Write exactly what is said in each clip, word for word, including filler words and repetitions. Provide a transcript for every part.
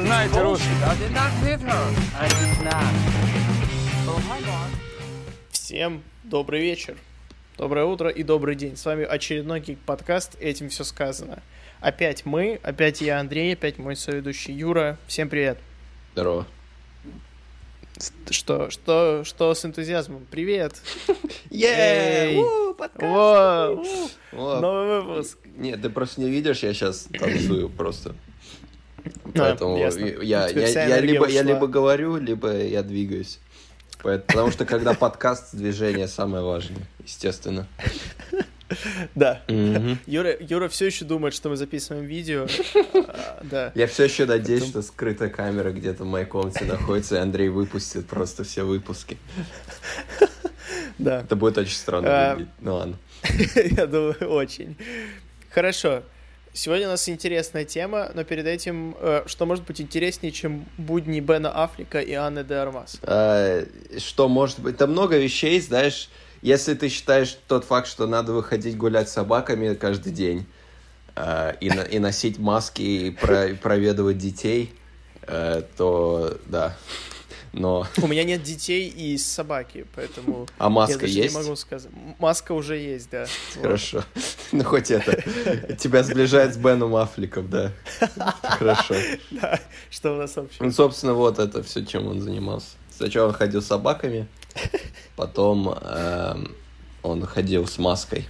Вы знаете русский. Всем добрый вечер, доброе утро и добрый день. С вами очередной гик-подкаст «Этим все сказано». Опять мы, опять я, Андрей, опять мой соведущий Юра. Всем привет. Здорово. Что, что, что с энтузиазмом? Привет! Ей! Подкаст! Новый выпуск! Нет, ты просто не видишь, я сейчас танцую просто. Поэтому я либо говорю, либо я двигаюсь. Потому что когда подкаст, движение самое важное, естественно. Да. Юра все еще думает, что мы записываем видео. Я все еще надеюсь, что скрытая камера где-то в моей комнате находится, и Андрей выпустит просто все выпуски. Да. Это будет очень странно выглядеть. Ну ладно. Я думаю, очень. Хорошо. Сегодня у нас интересная тема, но перед этим, что может быть интереснее, чем будни Бена Аффлека и Анны де Армас? Что может быть? Там много вещей, знаешь. Если ты считаешь тот факт, что надо выходить гулять с собаками каждый день э, и, на, и носить маски, и, про, и проведывать детей, э, то да. Но... У меня нет детей и собаки, поэтому... А маска я есть? Я не могу сказать. Маска уже есть, да. Хорошо. Вот. Ну, хоть это. Тебя сближает с Беном Аффлеком, да. Хорошо. Да. Что у нас вообще? Ну, собственно, вот это все, чем он занимался. Сначала он ходил с собаками, потом э, он ходил с маской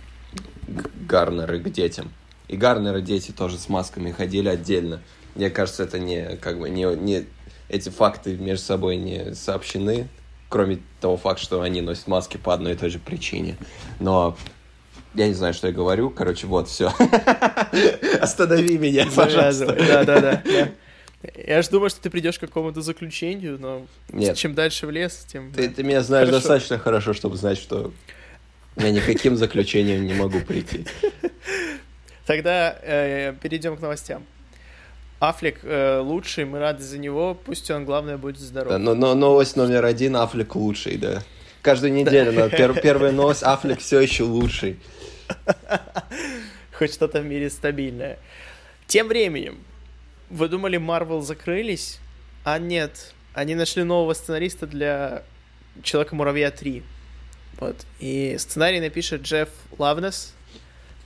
Гарнеры к детям. И Гарнеры дети тоже с масками ходили отдельно. Мне кажется, это не как бы не, не эти факты между собой не сообщены, кроме того факта, что они носят маски по одной и той же причине. Но я не знаю, что я говорю. Короче, вот все. Останови меня, пожалуйста. Да, да, да. Я же думал, что ты придешь к какому-то заключению, но нет. Чем дальше в лес, тем... Ты, ты меня знаешь хорошо. Достаточно хорошо, чтобы знать, что я никаким заключением не могу прийти. Тогда э, перейдем к новостям. Аффлек э, лучший, мы рады за него, пусть он, главное, будет здоров. Да, но, но новость номер один, Аффлек лучший, да. Каждую неделю, да. Но пер, первая новость, Аффлек все еще лучший. Хоть что-то в мире стабильное. Тем временем, вы думали, Марвел закрылись? А нет, они нашли нового сценариста для Человека-муравья три. Вот. И сценарий напишет Джефф Лавнес.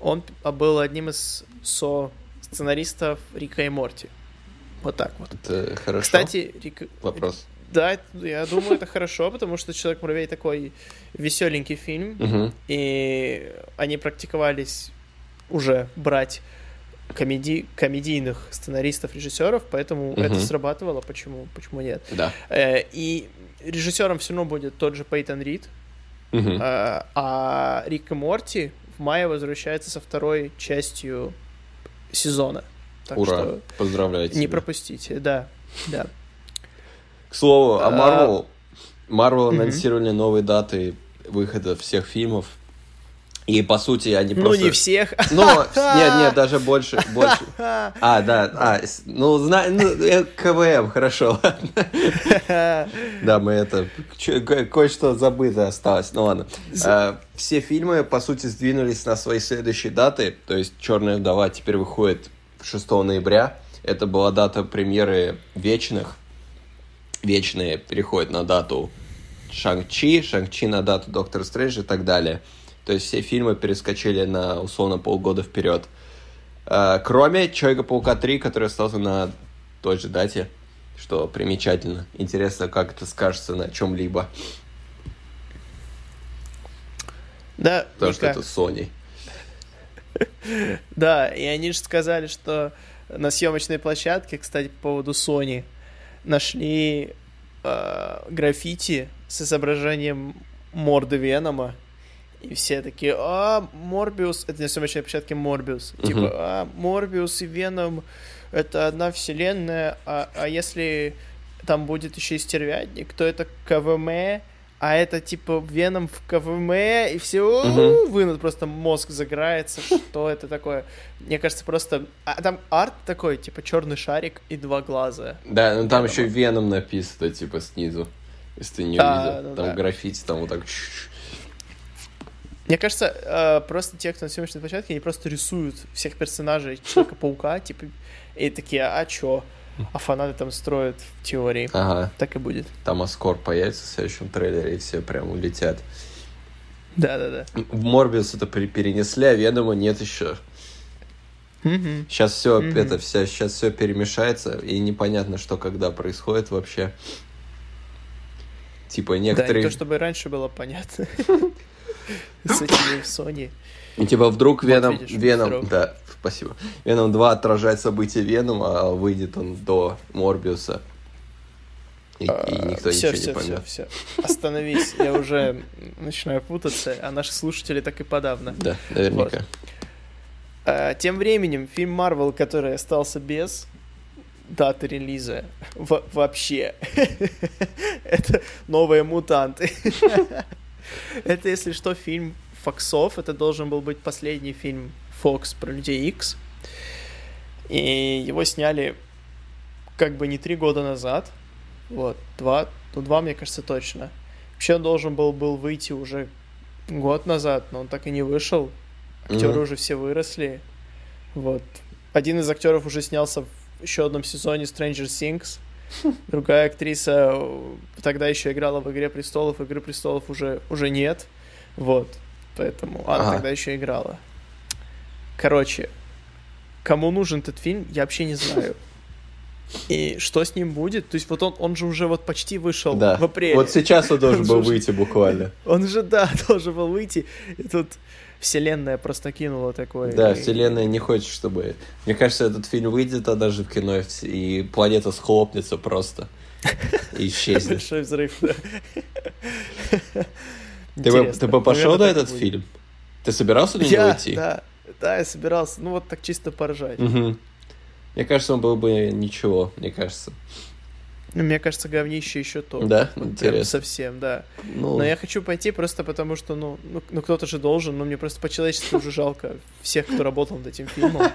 Он был одним из со-сценаристов Рика и Морти. Вот так вот. Это хорошо? Кстати, Рик... Вопрос. Да, я думаю, это хорошо, потому что Человек-муравей такой веселенький фильм. И они практиковались уже брать комеди... комедийных сценаристов, режиссеров, поэтому uh-huh. это срабатывало, почему, почему нет. Да. И режиссером все равно будет тот же Пейтон Рид, uh-huh. а, а Рик и Морти в мае возвращается со второй частью сезона. Так Ура, что поздравляю тебя. Не пропустите, да. да. К слову, а Marvel, Marvel анонсировали uh-huh. новые даты выхода всех фильмов. И, по сути, они ну, просто... Ну, не всех. Но, нет, нет, даже больше, больше. А, да, а, ну, зна... ну КВМ, хорошо, ладно. Да, мы это... Кое-что забыто осталось, ну ладно. А, все фильмы, по сути, сдвинулись на свои следующие даты. То есть «Черная вдова» теперь выходит шестого ноября. Это была дата премьеры «Вечных». «Вечные» переходят на дату «Шанг-Чи», «Шанг-Чи» на дату «Доктор Стрэндж» и так далее. То есть все фильмы перескочили на, условно, полгода вперед. Кроме Человека-паука три, который остался на той же дате, что примечательно. Интересно, как это скажется на чем-либо. Да, потому никак. Что это Sony. Да, и они же сказали, что на съемочной площадке, кстати, по поводу Sony, нашли граффити с изображением морды Венома. И все такие, а, Морбиус... Это на съемочной площадке Морбиус. Uh-huh. Типа, а, Морбиус и Веном — это одна вселенная, а, а если там будет еще и стервятник, то это КВМ, а это, типа, Веном в КВМ, и все, uh-huh. вынут, просто мозг загорается, что это такое. Мне кажется, просто... А там арт такой, типа, черный шарик и два глаза. Да, ну там еще Веном написано, типа, снизу, если ты не увидел. Ну, там да. Граффити, там вот так... Мне кажется, просто те, кто на съемочной площадке, они просто рисуют всех персонажей Человека-паука, типа, и такие, а чё? а фанаты там строят в теории. Ага. Так и будет. Там Аскор появится в следующем трейлере, и все прям улетят. Да-да-да. В Морбиус это перенесли, а Венома нет еще. Mm-hmm. Сейчас все mm-hmm. это вся, сейчас все перемешается, и непонятно, что когда происходит вообще. Типа некоторые... Да, не то, чтобы раньше было понятно. С этими в Sony. И типа вдруг Веном... Веном... Да, спасибо. Веном два отражает события Венома, а выйдет он до Морбиуса. И, а, и никто все, ничего все, не поймет. Все, все, остановись, я уже начинаю путаться, а наши слушатели так и подавно. Да, наверняка. Вот. А, тем временем фильм Marvel, который остался без даты релиза в- вообще, это «Новые мутанты». Это, если что, фильм Фоксов, это должен был быть последний фильм Фокс про Людей Икс, и его сняли как бы не три года назад. Вот, два, ну два, мне кажется, точно. Вообще он должен был, был выйти уже год назад, но он так и не вышел. Актеры mm-hmm. уже все выросли. Вот. Один из актеров уже снялся в еще одном сезоне Stranger Things. Другая актриса тогда еще играла в «Игре престолов». «Игры престолов» уже, уже нет. Вот. Поэтому она ага. тогда еще играла. Короче, кому нужен этот фильм, я вообще не знаю. И что с ним будет? То есть вот он, он же уже вот почти вышел да. в апреле. Вот сейчас он должен он был выйти уже... буквально. Он же, да, должен был выйти. И тут вселенная просто кинула такое. Да, и... вселенная не хочет, чтобы... Мне кажется, этот фильм выйдет, а даже в кино, и планета схлопнется просто. И исчезнет. Большой взрыв, да. Ты бы пошел на этот фильм? Ты собирался на него идти? Да, да, я собирался. Ну вот так чисто поржать. Мне кажется, он был бы ничего, мне кажется. Ну, мне кажется, говнище еще то. Да? Вот интересно. Совсем, да. Ну... Но я хочу пойти просто потому, что, ну, ну, ну кто-то же должен, но мне просто по-человечески уже жалко всех, кто работал над этим фильмом.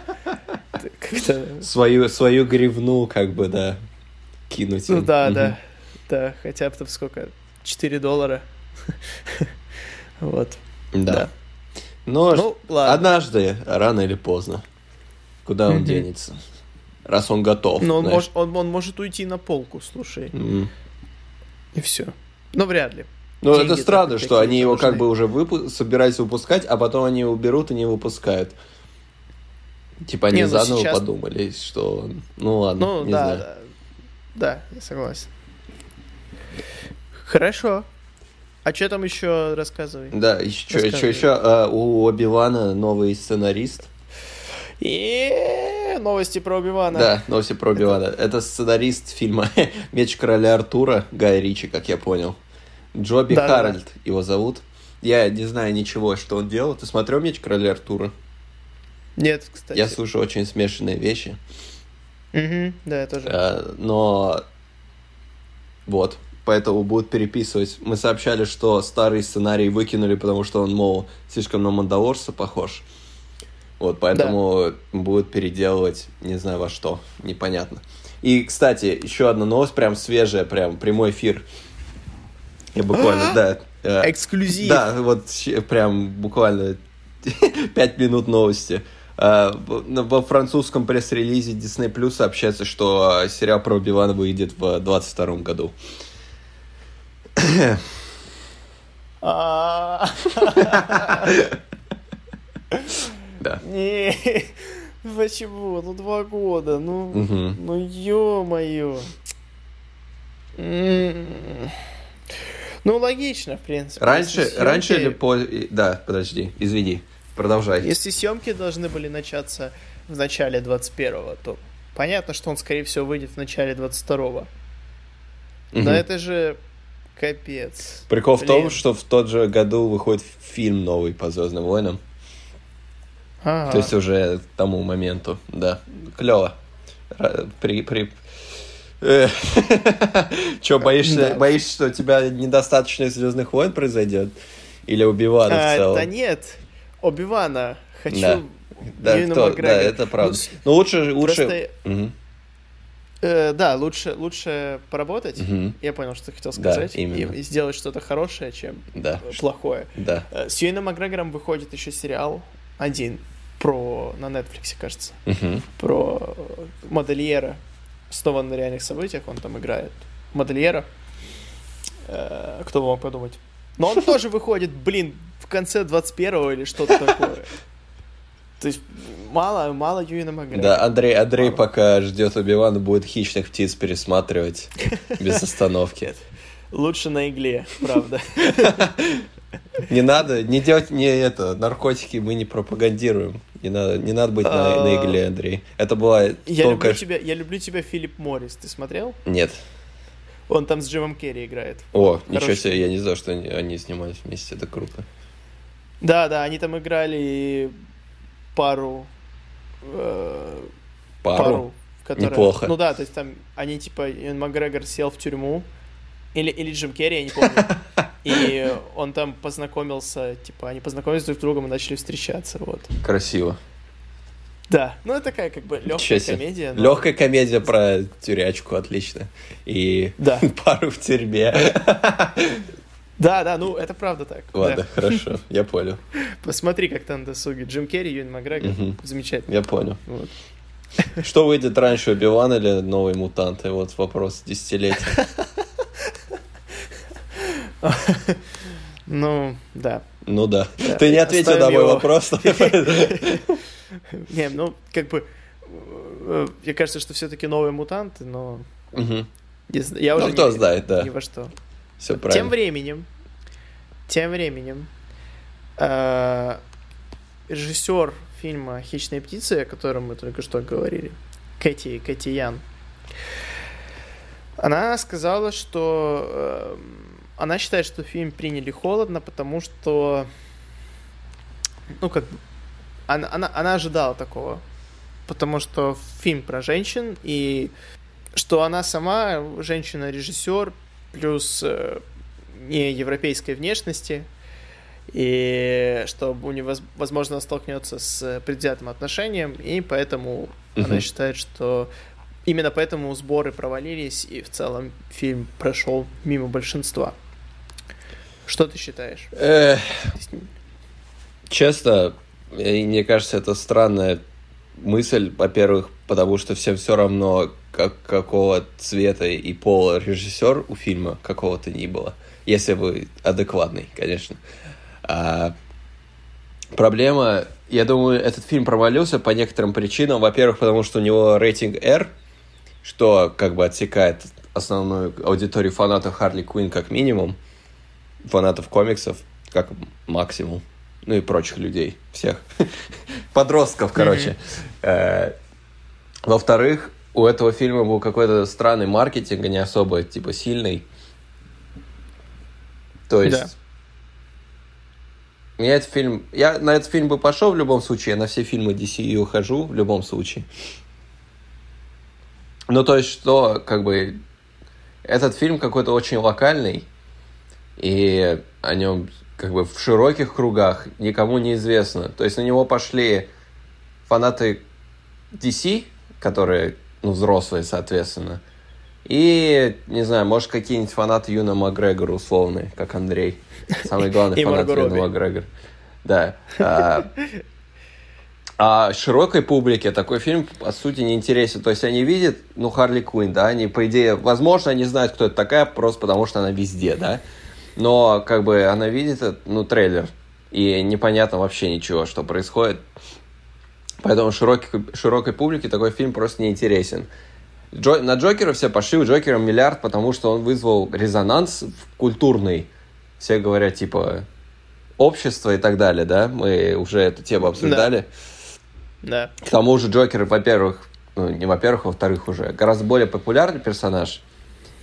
Как-то... Свою, свою гривну, как бы, да, кинуть им. Ну да, угу. да. Да, хотя бы там сколько? четыре доллара. Вот. Да. да. Но ну, ладно. Однажды, рано или поздно, куда он mm-hmm. денется? Раз он готов. Но он, мож, он, он может уйти на полку, слушай. Mm. И все. Но вряд ли. Ну, это странно, что они его нужны. Как бы уже выпу- собирались выпускать, а потом они его берут и не выпускают. Типа они не, ну, заново сейчас... подумали, что... Ну ладно, ну, не да, знаю. Да. да, я согласен. Хорошо. А что там еще рассказывай? Да, еще, рассказывай. еще, еще а, у Оби-Вана новый сценарист. И новости про Оби-Вана. Да, новости про Оби-Вана. Это, Это сценарист фильма «Меч короля Артура» Гая Ричи, как я понял. Джоби да, Харальд да. его зовут. Я не знаю ничего, что он делал. Ты смотрел «Меч короля Артура»? Нет, кстати. Я слушаю очень смешанные вещи. Угу, да, я тоже. А, но вот, поэтому будут переписывать. Мы сообщали, что старый сценарий выкинули, потому что он, мол, слишком на Мандалорца похож. Вот, поэтому да. будут переделывать, не знаю во что, непонятно. И, кстати, еще одна новость, прям свежая, прям прямой эфир. Я буквально, да. Э, Эксклюзив. Да, вот прям буквально пять минут новости. Э, во французском пресс-релизе Disney Plus сообщается, что сериал про Оби-Вана выйдет в двадцать втором году. Да. Не, почему? Ну, два года, ну, угу. ну, ё-моё. М-м-м. Ну, логично, в принципе. Раньше, съемки... раньше или по... Да, подожди, извини, продолжай. Если съемки должны были начаться в начале двадцать первого, то понятно, что он, скорее всего, выйдет в начале двадцать второго. Угу. Но это же капец. Прикол Блин. в том, что в тот же году выходит фильм новый по «Звездным войнам». Ага. То есть уже к тому моменту, да. Клево. При, при... Че, боишься, да. боишься, что у тебя недостаточно из «Звездных войн» произойдет? Или Оби-Вана а, в целом? Да нет, Оби-Вана. Хочу да. Да, Юэна Макгрегора. Да, это правда. Ну, ну лучше... лучше... Просто... Угу. Э, да, лучше, лучше поработать. Угу. Я понял, что ты хотел сказать. Да, и, и сделать что-то хорошее, чем да. плохое. Да. С Юэном Макгрегором выходит еще сериал «Один». Про... на Netflix, кажется. Uh-huh. Про модельера. основан на реальных событиях, он там играет модельера. Э, кто бы мог подумать. Но он тоже выходит, блин, в конце двадцать первого или что-то такое. То есть мало, мало Юэна Макгрегора. Да, Андрей, Андрей пока ждет Оби-Вана, будет «Хищных птиц» пересматривать без остановки. Лучше на игле, правда. Не надо, не делать не это, наркотики мы не пропагандируем. Не надо, не надо быть на, на игле, Андрей. Это была я только... Люблю тебя, я люблю тебя, Филипп Моррис. Ты смотрел? Нет. Он там с Джимом Керри играет. О, хороший. Ничего себе, я не знал, что они, они снимались вместе, это круто. Да, да, они там играли пару... Э, пару? пару которая... Неплохо. Ну да, то есть там они типа... Юэн Макгрегор сел в тюрьму, или, или Джим Керри, я не помню. И он там познакомился, типа, они познакомились друг с другом и начали встречаться, вот. Красиво. Да, ну это такая как бы легкая комедия. Но... Легкая комедия про тюрячку, отлично. И да. Пару в тюрьме. Да, да, ну это правда так. Ладно, да. Хорошо, я понял. Посмотри, как там досуги. Джим Керри, Юэн Макгрегор, угу. Замечательно. Я понял. Вот. Что выйдет раньше, Оби-Ван или Новые мутанты? Вот вопрос десятилетия. Ну, да. Ну да. да. Ты не ответил Оставим на мой его. вопрос. Не, ну, как бы... Мне кажется, что все-таки новые мутанты, но... Я уже ни во что. Все правильно. Тем временем... Тем временем... Режиссер фильма «Хищные птицы», о котором мы только что говорили, Кэти, Кэти Ян, она сказала, что... Она считает, что фильм приняли холодно, потому что, ну, как бы, она, она, она ожидала такого, потому что фильм про женщин, и что она сама женщина-режиссер, плюс э, не европейской внешности, и что у нее, возможно, она столкнется с предвзятым отношением, и поэтому mm-hmm. она считает, что... Именно поэтому сборы провалились, и в целом фильм прошел мимо большинства. Что ты считаешь? Э, честно, мне кажется, это странная мысль, во-первых, потому что всем все равно, как, какого цвета и пола режиссер у фильма, какого-то ни было. Если вы адекватный, конечно. А, проблема, я думаю, этот фильм провалился по некоторым причинам. Во-первых, потому что у него рейтинг R, что как бы отсекает основную аудиторию фанатов Харли Квинн как минимум, фанатов комиксов как максимум, ну и прочих людей, всех, подростков, короче. Во-вторых, у этого фильма был какой-то странный маркетинг, не особо, типа, сильный. То есть... Меня этот фильм... Я на этот фильм бы пошел в любом случае, я на все фильмы ди си ю хожу в любом случае. Ну, то есть, что, как бы, этот фильм какой-то очень локальный, и о нем, как бы, в широких кругах никому не известно. То есть, на него пошли фанаты ди си, которые, ну, взрослые, соответственно, и, не знаю, может, какие-нибудь фанаты Юэна Макгрегора условные, как Андрей. Самый главный фанат Юэна Макгрегора. Да. А широкой публике такой фильм, по сути, не интересен. То есть они видят, ну, Харли Квинн, да, они, по идее, возможно, они знают, кто это такая, просто потому что она везде, да. Но, как бы, она видит, ну, трейлер, и непонятно вообще ничего, что происходит. Поэтому широкий, широкой публике такой фильм просто не интересен. Джо, на Джокера все пошли, у Джокера миллиард, потому что он вызвал резонанс культурный. Все говорят, типа, общество и так далее, да? Мы уже эту тему обсуждали. Да. Да. К тому же Джокер, во-первых, ну, не во-первых, во-вторых, уже гораздо более популярный персонаж.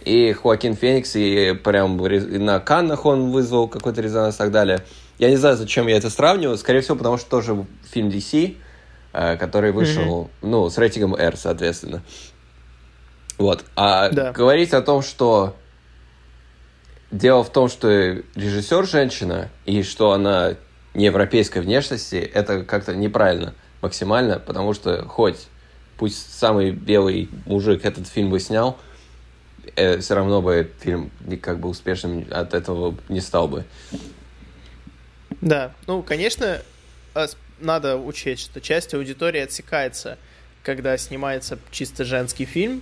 И Хоакин Феникс, и прям и на Каннах он вызвал какой-то резонанс и так далее. Я не знаю, зачем я это сравниваю. Скорее всего, потому что тоже фильм ди си, который вышел, mm-hmm. ну, с рейтингом R, соответственно. Вот. А да. говорить о том, что... Дело в том, что режиссер женщина, и что она не европейской внешности, это как-то неправильно. Максимально, потому что хоть пусть самый белый мужик этот фильм бы снял, э, все равно бы фильм как бы успешным от этого не стал бы. Да, ну, конечно, надо учесть, что часть аудитории отсекается, когда снимается чисто женский фильм,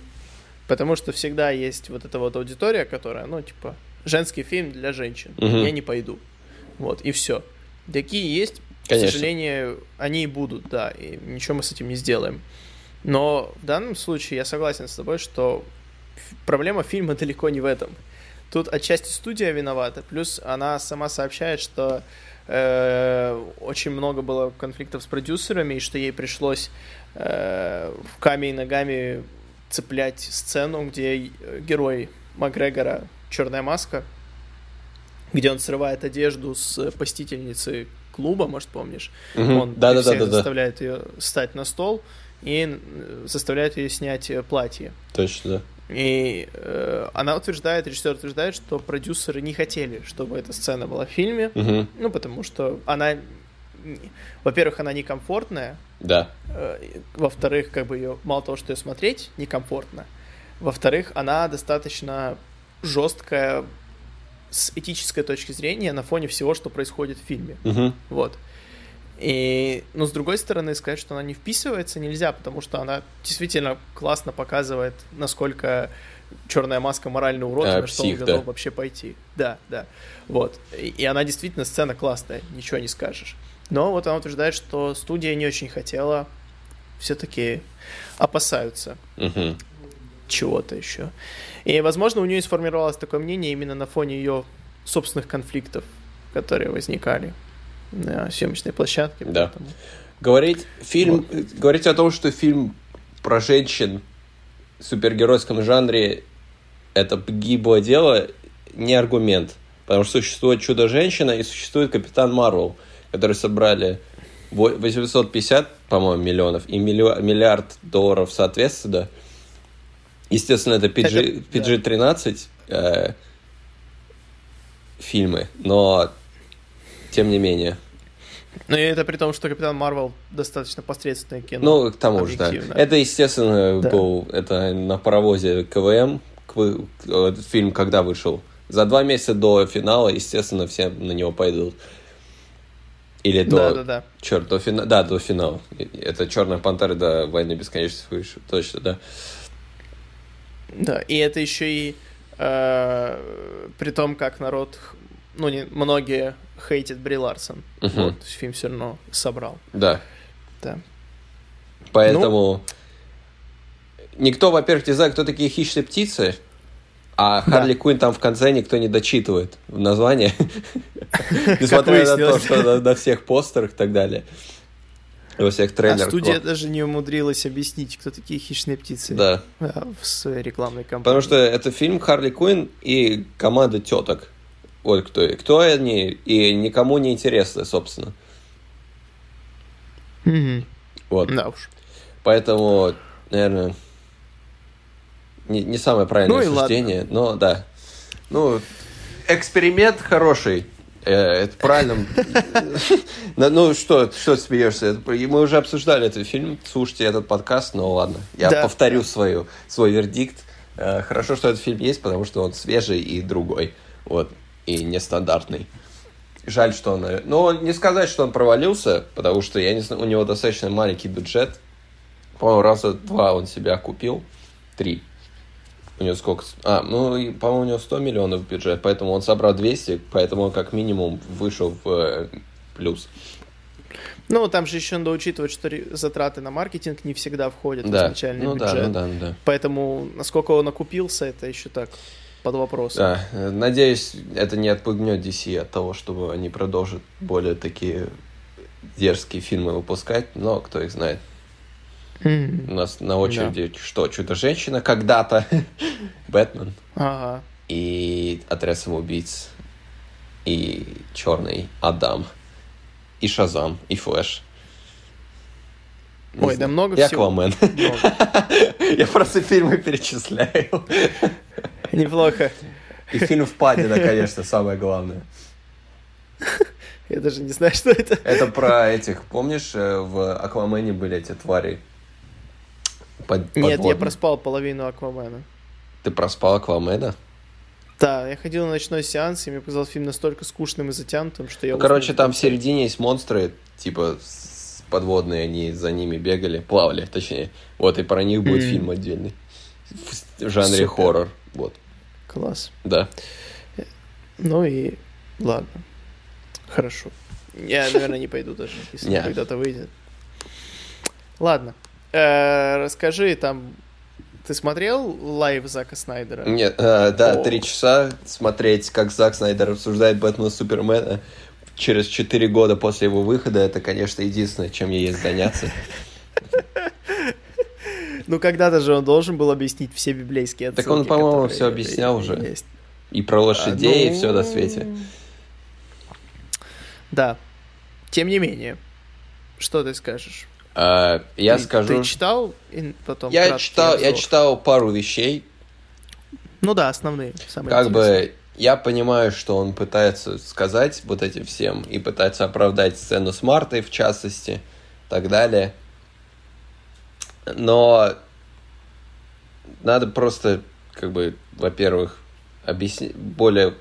Потому что всегда есть вот эта вот аудитория, которая, ну, типа, женский фильм для женщин. Uh-huh. Я не пойду. Вот, и все. Такие есть, конечно. К сожалению, они и будут, да, и ничего мы с этим не сделаем. Но в данном случае я согласен с тобой, что проблема фильма далеко не в этом. Тут отчасти студия виновата, плюс она сама сообщает, что э, очень много было конфликтов с продюсерами, и что ей пришлось э, руками и ногами цеплять сцену, где герой Макгрегора «Черная маска», где он срывает одежду с посетительницы клуба, может, помнишь? Угу. Он да, да, да, да, заставляет да. ее встать на стол и заставляет ее снять платье. Точно, да. И э, она утверждает, режиссер утверждает, что продюсеры не хотели, чтобы эта сцена была в фильме. Угу. Ну, потому что она... Во-первых, она некомфортная. Да. Э, во-вторых, как бы ее... Мало того, что ее смотреть некомфортно. Во-вторых, она достаточно жесткая с этической точки зрения на фоне всего, что происходит в фильме. Угу. Вот. И, но, с другой стороны, сказать, что она не вписывается, нельзя, потому что она действительно классно показывает, насколько «Черная маска» морально уродна, а, что он готов да. вообще пойти. Да, да. Вот. И, и она действительно сцена классная, ничего не скажешь. Но вот она утверждает, что студия не очень хотела, все-таки опасаются угу. чего-то еще. И, возможно, у нее сформировалось такое мнение именно на фоне ее собственных конфликтов, которые возникали на съемочной площадке. Да. Поэтому... Говорить, фильм, вот. говорить о том, что фильм про женщин в супергеройском жанре это погибло дело, не аргумент. Потому что существует «Чудо-женщина» и существует «Капитан Марвел», которые собрали восемьсот пятьдесят, по-моему, миллионов и миллиард долларов соответственно. Естественно, это пи джи, это... пи джи тринадцать э, фильмы, но тем не менее. Ну и это при том, что «Капитан Марвел» достаточно посредственное кино. Ну, к тому же, да. Это, естественно, да. был это на паровозе КВМ. Этот фильм когда вышел? За два месяца до финала, естественно, все на него пойдут. Или до... Да, да, да. Черт, до финала. Да, до финала. Это «Черная пантера» до «Войны бесконечности» вышла. Точно, да. Да, и это еще и э, при том, как народ... Ну, не, многие хейтят Бри Ларсон. Угу. Вот, фильм все равно собрал. Да. Да. Поэтому... Ну... Никто, во-первых, не знает, кто такие «Хищные птицы», а Харли да. Квинн там в конце никто не дочитывает в названии. Несмотря на то, что на всех постерах и так далее. Во всех трейлерах. А студия даже не умудрилась объяснить, кто такие «Хищные птицы». Да. В своей рекламной кампании. Потому что это фильм Харли Квинн и команда теток. Вот кто, кто они, и никому не интересно, собственно. Mm-hmm. Вот. Да уж. Поэтому, наверное, не, не самое правильное ну суждение, но да. Ну, эксперимент хороший. Это правильно. Ну, что ты смеешься? Мы уже обсуждали этот фильм, слушайте этот подкаст, но ладно. Я повторю свой вердикт. Хорошо, что этот фильм есть, потому что он свежий и другой. Вот. И нестандартный. Жаль, что он... Ну, не сказать, что он провалился, потому что, я не знаю, у него достаточно маленький бюджет. По-моему, раза два он себя купил. Три. У него сколько... А, ну, по-моему, у него сто миллионов бюджет, поэтому он собрал двести, поэтому он как минимум вышел в э, плюс. Ну, там же еще надо учитывать, что затраты на маркетинг не всегда входят да. в изначальный ну, бюджет. Да, ну, да, ну, да. Поэтому, насколько он окупился, это еще так... Под вопрос. Да, надеюсь, это не отпугнет ди си от того, чтобы они продолжат более такие дерзкие фильмы выпускать, но кто их знает. Mm-hmm. У нас на очереди yeah. что? «Чудо-женщина» когда-то, «Бэтмен», ага. и «Отряд самоубийц», и «Черный Адам», и «Шазам», и «Флэш». Не Ой, знаю. Да много и всего. «Аквамен». Я просто фильмы перечисляю. Неплохо. И фильм «Впадина», конечно, самое главное. Я даже не знаю, что это. Это про этих, помнишь, в «Аквамене» были эти твари? Под, Нет, я проспал половину «Аквамена». Ты проспал «Аквамена»? Да, я ходил на ночной сеанс, и мне показался фильм настолько скучным и затянутым, что я... Ну, короче, там в середине есть монстры, типа... подводные, они за ними бегали, плавали, точнее. Вот, и про них будет mm. фильм отдельный. в жанре Супер. Хоррор. Вот. Класс. Да. Ну и ладно. Хорошо. Я, наверное, не пойду даже, если yeah. когда-то выйдет. Ладно. Э-э- расскажи, там... Ты смотрел лайв Зака Снайдера? Нет, э, да, О. три часа смотреть, как Зак Снайдер обсуждает Бэтмена Супермена через четыре года после его выхода. Это, конечно, единственное, чем ей есть заняться. Ну, когда-то же он должен был объяснить все библейские отсылки. Так он, по-моему, все объяснял уже. И про лошадей, и все на свете. Да. Тем не менее, что ты скажешь? Uh, я ты, скажу... Ты читал потом? Я читал, я читал пару вещей. Ну да, основные. Самые как интересные. Бы я понимаю, что он пытается сказать вот этим всем и пытается оправдать сцену с Мартой, в частности, и так далее. Но надо просто, как бы, во-первых, объяснить более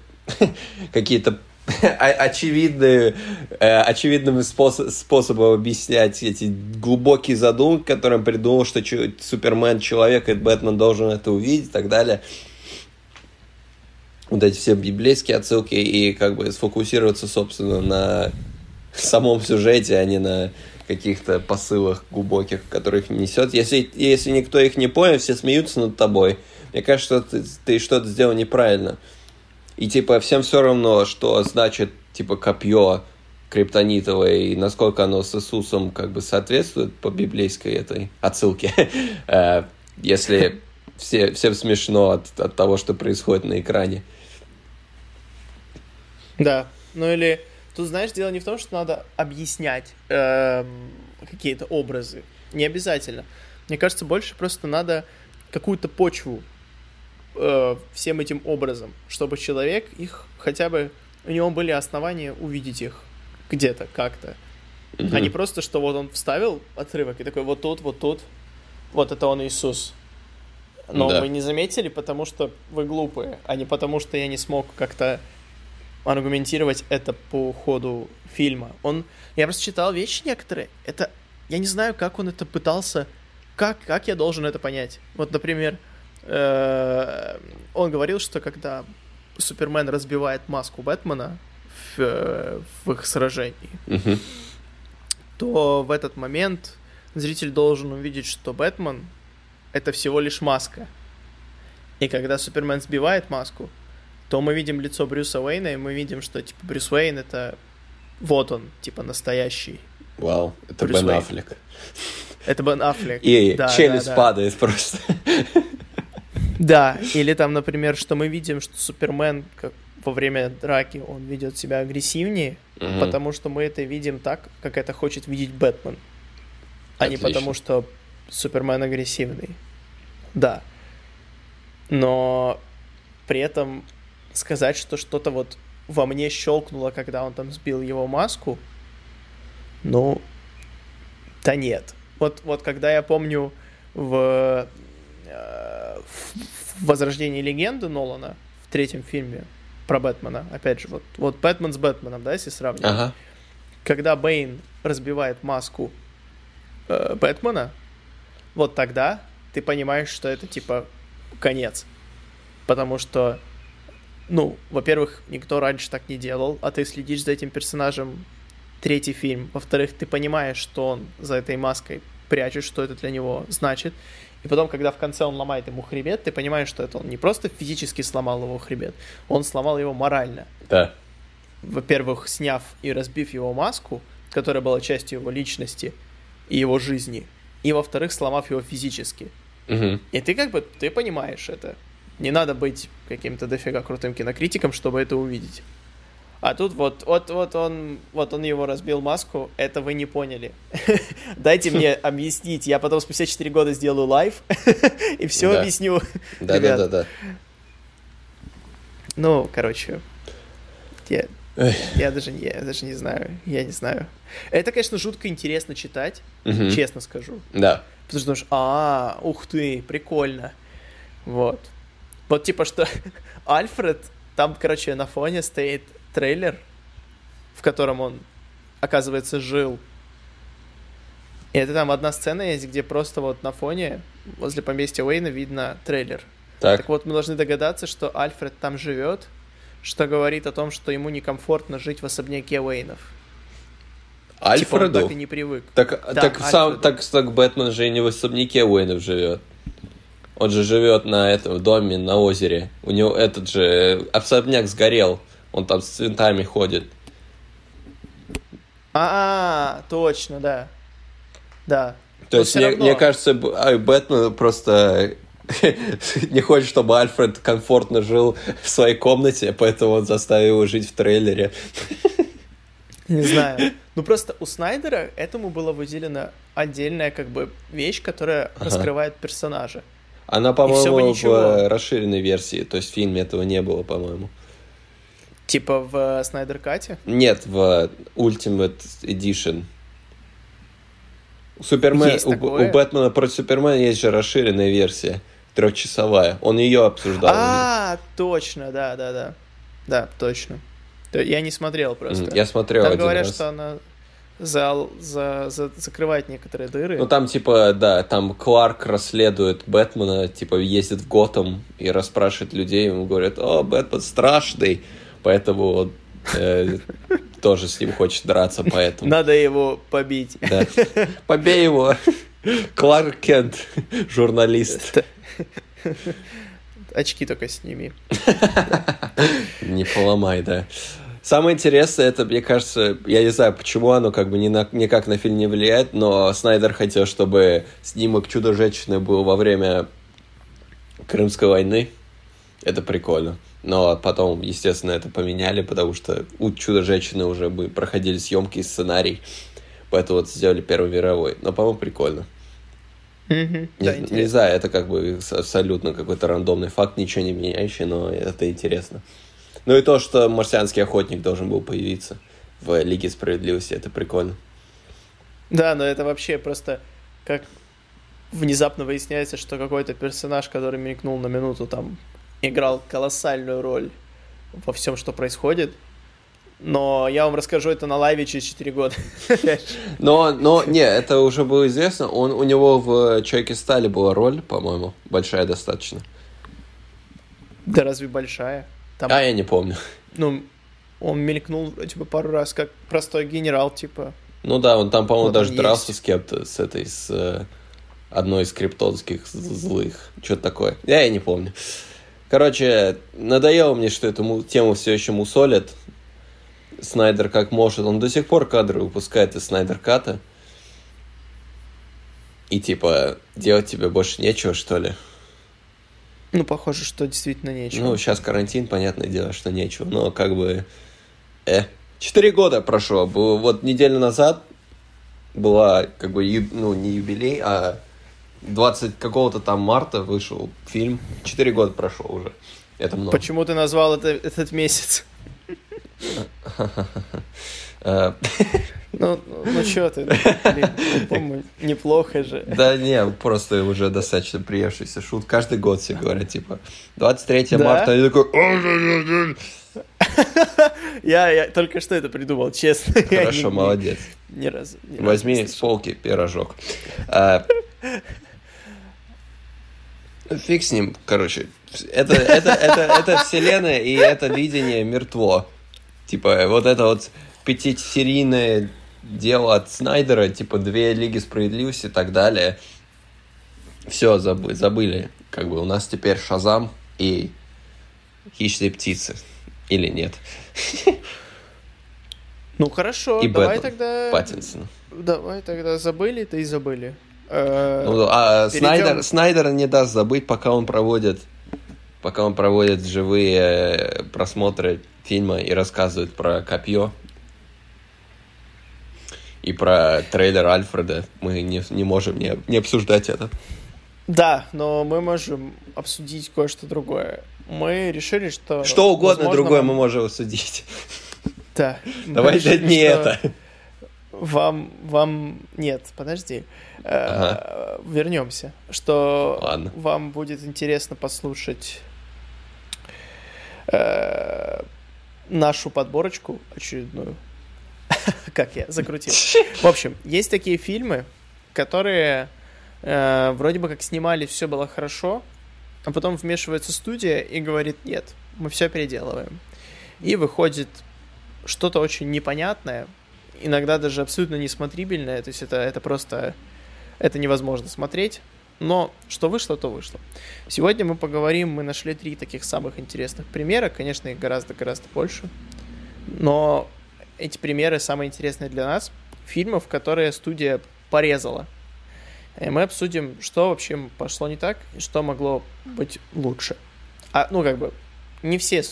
какие-то очевидные, очевидным способ, способом объяснять эти глубокие задумки, которым придумал, что ч- Супермен, человек и Бэтмен должен это увидеть и так далее. Вот эти все библейские отсылки и как бы сфокусироваться, собственно, на самом сюжете, а не на каких-то посылах глубоких, которых несет. Если, если никто их не понял, все смеются над тобой. Мне кажется, что ты, ты что-то сделал неправильно. И, типа, всем все равно, что значит, типа, копье криптонитовое и насколько оно с Иисусом, как бы, соответствует по библейской этой отсылке. Если все, всем смешно от, от того, что происходит на экране. Да. Ну, или... Тут, знаешь, дело не в том, что надо объяснять эм, какие-то образы. Не обязательно. Мне кажется, больше просто надо какую-то почву всем этим образом, чтобы человек их хотя бы... У него были основания увидеть их где-то, как-то. Mm-hmm. А не просто, что вот он вставил отрывок и такой, вот тут, вот тут, вот это он Иисус. Но да. Вы не заметили, потому что вы глупые, а не потому, что я не смог как-то аргументировать это по ходу фильма. Он... Я просто читал вещи некоторые. Это... Я не знаю, как он это пытался... Как, как я должен это понять? Вот, например... Он говорил, что когда Супермен разбивает маску Бэтмена в, в их сражении, uh-huh. то в этот момент зритель должен увидеть, что Бэтмен — это всего лишь маска. И когда Супермен сбивает маску, то мы видим лицо Брюса Уэйна, и мы видим, что типа Брюс Уэйн — это вот он, типа настоящий. Вау, wow, это Брюс Бен Уэйн. Аффлек. Это Бен Аффлек. И да, челюсть да, да. падает просто. Да, или там, например, что мы видим, что Супермен как, во время драки он ведет себя агрессивнее, угу. потому что мы это видим так, как это хочет видеть Бэтмен, а Отлично. Не потому что Супермен агрессивный. Да. Но при этом сказать, что что-то вот во мне щелкнуло, когда он там сбил его маску, ну, да нет. Вот, вот когда я помню в... в «Возрождении легенды» Нолана в третьем фильме про Бэтмена, опять же, вот, вот Бэтмен с Бэтменом, да, если сравнивать, ага. когда Бэйн разбивает маску э, Бэтмена, вот тогда ты понимаешь, что это, типа, конец, потому что, ну, во-первых, никто раньше так не делал, а ты следишь за этим персонажем третий фильм, во-вторых, ты понимаешь, что он за этой маской прячет, что это для него значит. И потом, когда в конце он ломает ему хребет, ты понимаешь, что это он не просто физически сломал его хребет, он сломал его морально. Да. Во-первых, сняв и разбив его маску, которая была частью его личности и его жизни, и, во-вторых, сломав его физически. Угу. И ты как бы, ты понимаешь это. Не надо быть каким-то дофига крутым кинокритиком, чтобы это увидеть. А тут вот, вот, вот он, вот он его разбил маску, это вы не поняли. Дайте мне объяснить, я потом спустя четыре года сделаю лайв и все объясню. Да, да, да, да. Ну, короче, я, я даже не, я даже не знаю, я не знаю. Это, конечно, жутко интересно читать, честно скажу. Да. Потому что, а, ух ты, прикольно. Вот, вот типа что, Альфред там, короче, на фоне стоит. Трейлер, в котором он, оказывается, жил. И это там одна сцена есть, где просто вот на фоне возле поместья Уэйна видно трейлер. Так. Так вот, мы должны догадаться, что Альфред там живет, что говорит о том, что ему некомфортно жить в особняке Уэйнов. Альфреду? Типа он так и не привык. Так, да, так, сам, так, так Бэтмен же не в особняке Уэйнов живет. Он же живет на этом доме, на озере. У него этот же особняк сгорел. Он там с цветами ходит. А, точно, да. Да. То есть, мне, мне кажется, Бэтмен просто не хочет, чтобы Альфред комфортно жил в своей комнате, поэтому он заставил его жить в трейлере. Не знаю. Ну, просто у Снайдера этому была выделена отдельная как бы вещь, которая ага. раскрывает персонажа. Она, по-моему, в расширенной версии, то есть в фильме этого не было, по-моему. Типа в Снайдер-кате? Нет, в Ultimate Edition. Супермен, у, у Бэтмена против Супермена есть же расширенная версия, трехчасовая. Он ее обсуждал. А, точно, да, да, да. Да, точно. Я не смотрел просто. Я смотрел один раз. Там говорят, что она за, за, за, закрывает некоторые дыры. Ну там типа, да, там Кларк расследует Бэтмена, типа ездит в Готэм и расспрашивает людей, ему говорят, о, Бэтмен страшный, поэтому он э, тоже с ним хочет драться, поэтому... Надо его побить. Да. Побей его. Кларк Кент, журналист. Очки только сними. Не поломай, да. Самое интересное, это, мне кажется, я не знаю, почему оно как бы ни на, никак на фильм не влияет, но Снайдер хотел, чтобы снимок «Чудо-женщины» был во время Крымской войны. Это прикольно. Но потом, естественно, это поменяли, потому что у «Чудо-женщины» уже бы проходили съемки и сценарий. Поэтому вот сделали Первый мировой. Но, по-моему, прикольно. Mm-hmm. Не, да, не знаю, это как бы абсолютно какой-то рандомный факт, ничего не меняющий, но это интересно. Ну и то, что марсианский охотник должен был появиться в Лиге справедливости, это прикольно. Да, но это вообще просто как внезапно выясняется, что какой-то персонаж, который мелькнул на минуту, там играл колоссальную роль во всем, что происходит. Но я вам расскажу это на лайве через четыре года. Но, но, не, это уже было известно. Он, у него в «Человеке стали» была роль, по-моему, большая достаточно. Да разве большая? Там, а я не помню. Ну, он мелькнул, типа, пару раз, как простой генерал, типа. Ну да, он там, по-моему, вот даже дрался с кем-то, с этой, с одной из криптонских злых. Что-то такое. Я, я не помню. Короче, надоело мне, что эту тему все еще мусолят. Снайдер как может. Он до сих пор кадры выпускает из Снайдер-ката. И, типа, делать тебе больше нечего, что ли? Ну, похоже, что действительно нечего. Ну, сейчас карантин, понятное дело, что нечего. Но как бы... Э. Четыре года прошло. Вот неделю назад была, как бы, ю... ну, не юбилей, а двадцатого какого-то там марта вышел фильм. Четыре года прошло уже. Это много. Почему ты назвал это, этот месяц? Ну, ну чё ты? По-моему, неплохо же. Да не, просто уже достаточно приевшийся шут. Каждый год все говорят, типа, двадцать третьего марта. Я такой... Я только что это придумал, честно. Хорошо, молодец. Ни разу. Возьми с полки пирожок. Фиг с ним, короче. Это, это, это, это вселенная, и это видение мертво. Типа, вот это вот пятисерийное дело от Снайдера, типа, две Лиги справедливости и так далее. Все, забы- забыли. Как бы у нас теперь Шазам и Хищные птицы. Или нет? Ну, хорошо. И давай Бэтмен, тогда... Паттинсон. Давай тогда забыли, то и забыли. Ну, а Снайдер, Снайдер не даст забыть, пока он проводит, пока он проводит живые просмотры фильма и рассказывает про копье и про трейлер Альфреда. Мы не, не можем не, не обсуждать это. Да, но мы можем обсудить кое-что другое. Мы решили, что... Что угодно возможно, другое мы можем обсудить. Да. Давай не это. Вам, вам... Нет, подожди. Ага. Вернемся. Что Ладно. Вам будет интересно послушать э, нашу подборочку очередную. Как я закрутил. В общем, есть такие фильмы, которые э, вроде бы как снимали, все было хорошо, а потом вмешивается студия и говорит: нет, мы все переделываем. И выходит что-то очень непонятное, иногда даже абсолютно несмотрибельное, то есть это, это просто это невозможно смотреть, но что вышло, то вышло. Сегодня мы поговорим, мы нашли три таких самых интересных примера, конечно, их гораздо-гораздо больше, но эти примеры самые интересные для нас, фильмов, которые студия порезала. И мы обсудим, что вообще пошло не так и что могло быть лучше. А, ну, как бы, не все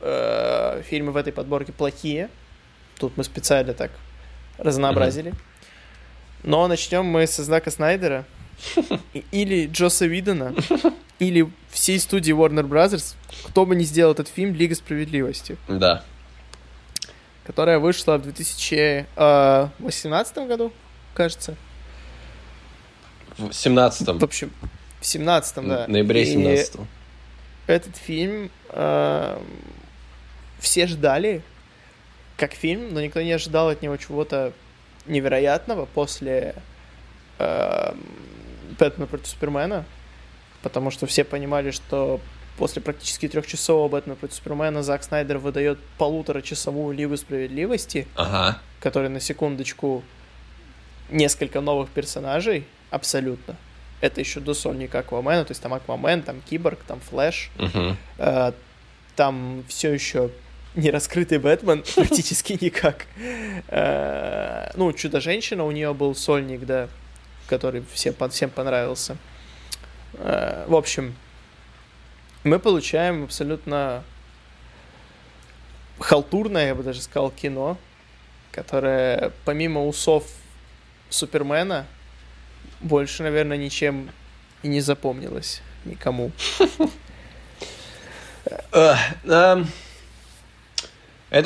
э, фильмы в этой подборке плохие, тут мы специально так разнообразили. Mm-hmm. Но начнем мы со Зака Снайдера, или Джосса Уидона, или всей студии Warner Brothers, кто бы ни сделал этот фильм, Лига справедливости. Да. Которая вышла в две тысячи восемнадцатом году, кажется. В семнадцатом. В общем, в семнадцатом, да. В ноябре семнадцатого. Этот фильм э, все ждали как фильм, но никто не ожидал от него чего-то невероятного после э, «Бэтмена против Супермена», потому что все понимали, что после практически трехчасового «Бэтмена против Супермена» Зак Снайдер выдает полуторачасовую «Лигу справедливости», ага. которая, на секундочку, несколько новых персонажей абсолютно. Это еще до сольника Аквамена, то есть там Аквамен, там Киборг, там Флэш, угу. э, там все еще не раскрытый Бэтмен практически никак. Э, ну, Чудо-женщина, у нее был сольник, да, который всем, всем понравился. Э, в общем, мы получаем абсолютно халтурное, я бы даже сказал, кино, которое помимо усов Супермена больше, наверное, ничем и не запомнилось никому. Это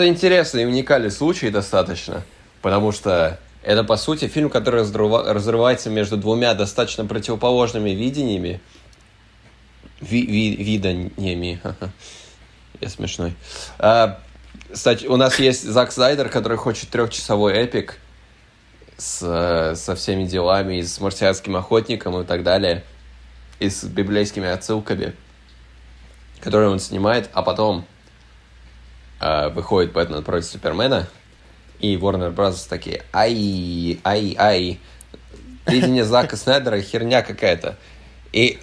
интересный и уникальный случай достаточно, потому что это, по сути, фильм, который разрывается между двумя достаточно противоположными видениями. Ви- ви- виданиями. Я смешной. А, кстати, у нас есть Зак Снайдер, который хочет трехчасовой эпик с, со всеми делами, и с марсианским охотником и так далее, и с библейскими отсылками, которые он снимает, а потом а, выходит «Бэтмен против Супермена», и Warner Bros. Такие: ай, ай, ай, видение Зака Снайдера херня какая-то. И,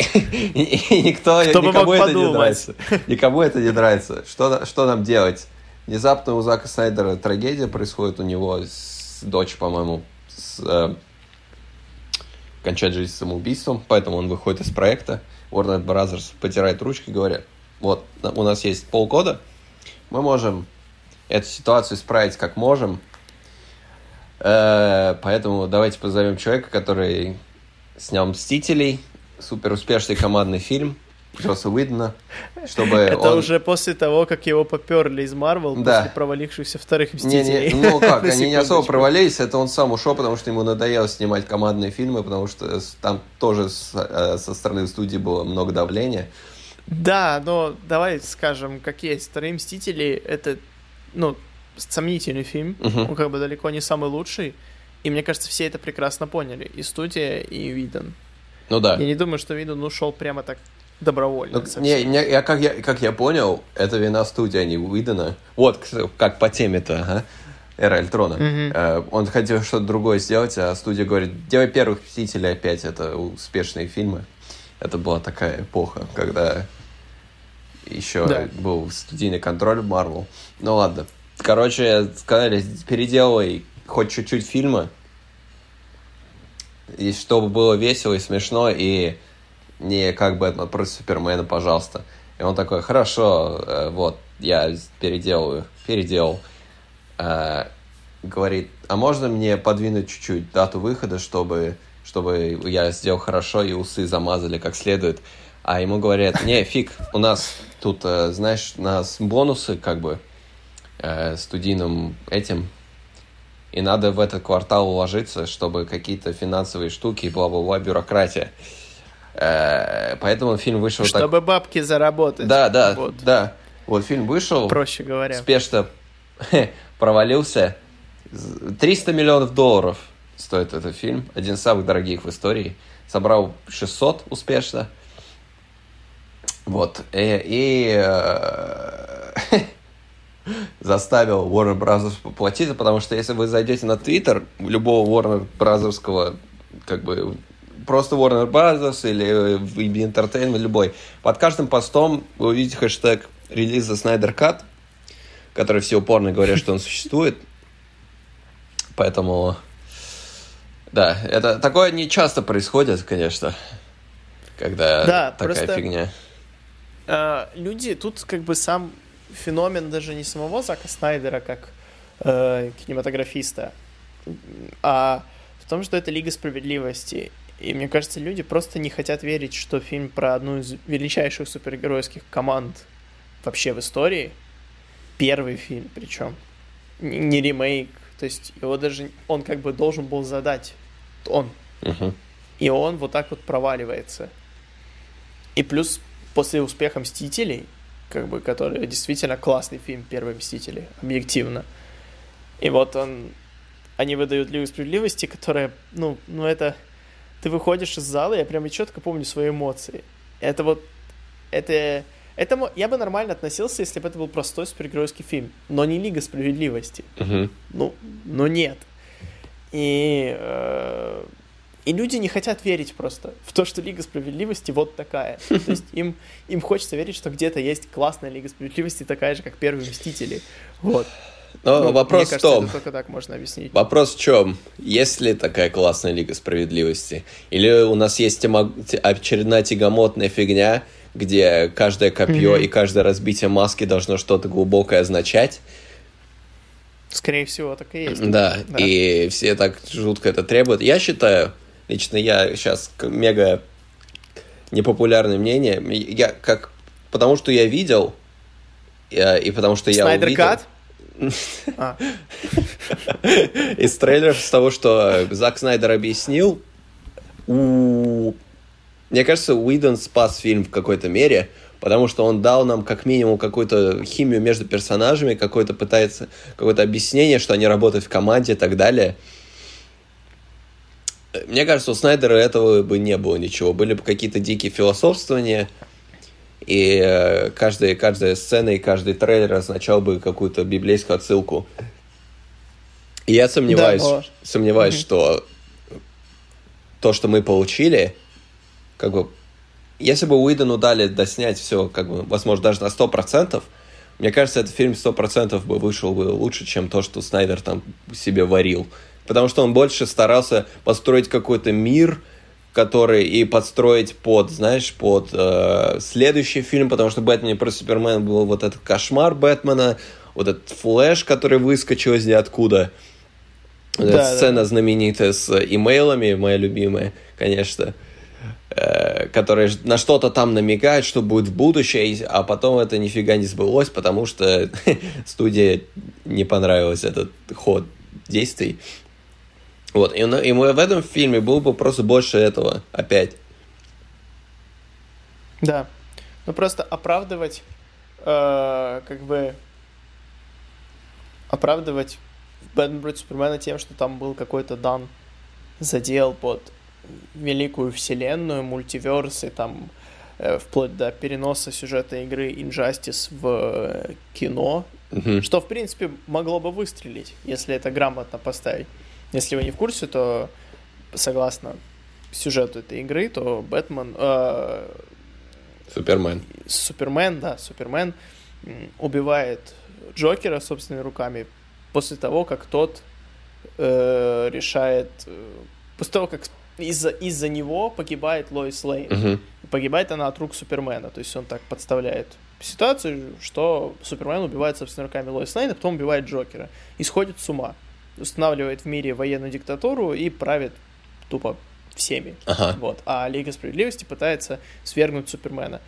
и, и никто, никому это не нравится. Никому это не нравится. Что, что нам делать? Внезапно у Зака Снайдера трагедия происходит, у него с, дочь, по-моему, с, э, кончает жизнь самоубийством, поэтому он выходит из проекта. Warner Brothers потирает ручки и говорят: вот, у нас есть полгода, мы можем эту ситуацию исправить как можем, э, поэтому давайте позовем человека, который снял «Мстителей», супер успешный командный фильм Джосса Уидона, чтобы это он... уже после того, как его поперли из Марвел, да. После провалившихся вторых «Мстителей». Не, не, ну как, они не особо провалились, это он сам ушел, потому что ему надоело снимать командные фильмы, потому что там тоже со стороны студии было много давления. Да, но давай скажем, как есть. Вторые «Мстители» — это, ну, сомнительный фильм, угу. Он как бы далеко не самый лучший, и мне кажется, все это прекрасно поняли, и студия, и Уидон. Ну да. Я не думаю, что Уидон ушел прямо так добровольно. Ну, не, не, я, как, я, как я понял, это вина студии, а не Уидона. Вот как по теме-то, ага. Эра Альтрона. Mm-hmm. Э, он хотел что-то другое сделать, а студия говорит: делай первых «Мстителей» опять, это успешные фильмы. Это была такая эпоха, когда еще да. был студийный контроль в Marvel. Ну ладно. Короче, сказали: переделай хоть чуть-чуть фильма, и чтобы было весело и смешно, и не как «Бэтмен против Супермена», пожалуйста. И он такой: хорошо, вот, я переделаю, переделал. А, говорит: а можно мне подвинуть чуть-чуть дату выхода, чтобы, чтобы я сделал хорошо и усы замазали как следует? А ему говорят: не, фиг, у нас тут, знаешь, у нас бонусы как бы студийным этим... И надо в этот квартал уложиться, чтобы какие-то финансовые штуки, бла-бла-бла, бюрократия. Э-э- поэтому фильм вышел чтобы так... Чтобы бабки заработать. Да, да, вот. да. Вот фильм вышел. Проще говоря. Спешно провалился. триста миллионов долларов стоит этот фильм. Один из самых дорогих в истории. Собрал шестьсот успешно. Вот. И, и заставил Warner Brothers поплатиться, потому что если вы зайдете на Twitter любого Warner Brothers'ского, как бы, просто Warner Brothers или ви би Entertainment, любой, под каждым постом вы увидите хэштег релиза Snyder Cut, который все упорно говорят, что он существует. Поэтому, да, это такое не часто происходит, конечно, когда да, такая просто, фигня. Э, люди, тут как бы сам феномен даже не самого Зака Снайдера как э, кинематографиста, а в том, что это Лига справедливости. И мне кажется, люди просто не хотят верить, что фильм про одну из величайших супергеройских команд вообще в истории, первый фильм причем, не ремейк, то есть его даже, он как бы должен был задать, он. Uh-huh. И он вот так вот проваливается. И плюс после успеха «Мстителей», как бы, который действительно классный фильм, «Первые мстители», объективно. И вот он, они выдают «Лигу справедливости», которая, ну, ну это, ты выходишь из зала, я прям четко помню свои эмоции. Это вот, это... Этому я бы нормально относился, если бы это был простой супергеройский фильм, но не Лига справедливости. Uh-huh. Ну, ну нет. И, э, и люди не хотят верить просто в то, что Лига справедливости вот такая. То есть им, им хочется верить, что где-то есть классная Лига справедливости, такая же, как первые Мстители. Вот. Но ну, вопрос мне кажется, в том, это только так можно объяснить. Вопрос в чем? Есть ли такая классная Лига справедливости? Или у нас есть тема, очередная тягомотная фигня, где каждое копье mm-hmm. и каждое разбитие маски должно что-то глубокое означать? Скорее всего, так и есть. Да, да, и все так жутко это требуют. Я считаю, лично я сейчас мега непопулярное мнение, я как, потому что я видел, я, и потому что я увидел... Снайдер Кат? А. Из трейлеров, с того, что Зак Снайдер объяснил, у... мне кажется, Уидон спас фильм в какой-то мере, потому что он дал нам как минимум какую-то химию между персонажами, какое-то пытается, какое-то объяснение, что они работают в команде и так далее. Мне кажется, у Снайдера этого бы не было ничего. Были бы какие-то дикие философствования, и каждая, каждая сцена и каждый трейлер означал бы какую-то библейскую отсылку. И я сомневаюсь, да, сомневаюсь, mm-hmm. что то, что мы получили, как бы, если бы Уидону дали доснять все, как бы, возможно, даже на сто процентов, мне кажется, этот фильм сто процентов бы вышел бы лучше, чем то, что Снайдер там себе варил. Потому что он больше старался построить какой-то мир, который и подстроить под, знаешь, под э, следующий фильм, потому что «Бэтмен против Супермена» был вот этот кошмар Бэтмена, вот этот Флэш, который выскочил из ниоткуда. Вот да, эта да. сцена знаменитая с имейлами, моя любимая, конечно, э, которая на что-то там намекает, что будет в будущем, а потом это нифига не сбылось, потому что студии не понравился этот ход действий. Вот, и, и в этом фильме было бы просто больше этого опять. Да. Ну просто оправдывать, э, как бы оправдывать Бэтмен против Супермена тем, что там был какой-то дан задел под великую вселенную, мультиверс и там э, вплоть до переноса сюжета игры Injustice в э, кино, mm-hmm. что в принципе могло бы выстрелить, если это грамотно поставить. Если вы не в курсе, то согласно сюжету этой игры, то Бэтмен... Э, Супермен. Супермен, да, Супермен убивает Джокера собственными руками после того, как тот э, решает... После того, как из-за, из-за него погибает Лоис Лейн. Угу. Погибает она от рук Супермена. То есть он так подставляет ситуацию, что Супермен убивает собственными руками Лоис Лейн, а потом убивает Джокера. И сходит с ума. Устанавливает в мире военную диктатуру и правит тупо всеми. Ага. Вот. А Лига справедливости пытается свергнуть Супермена.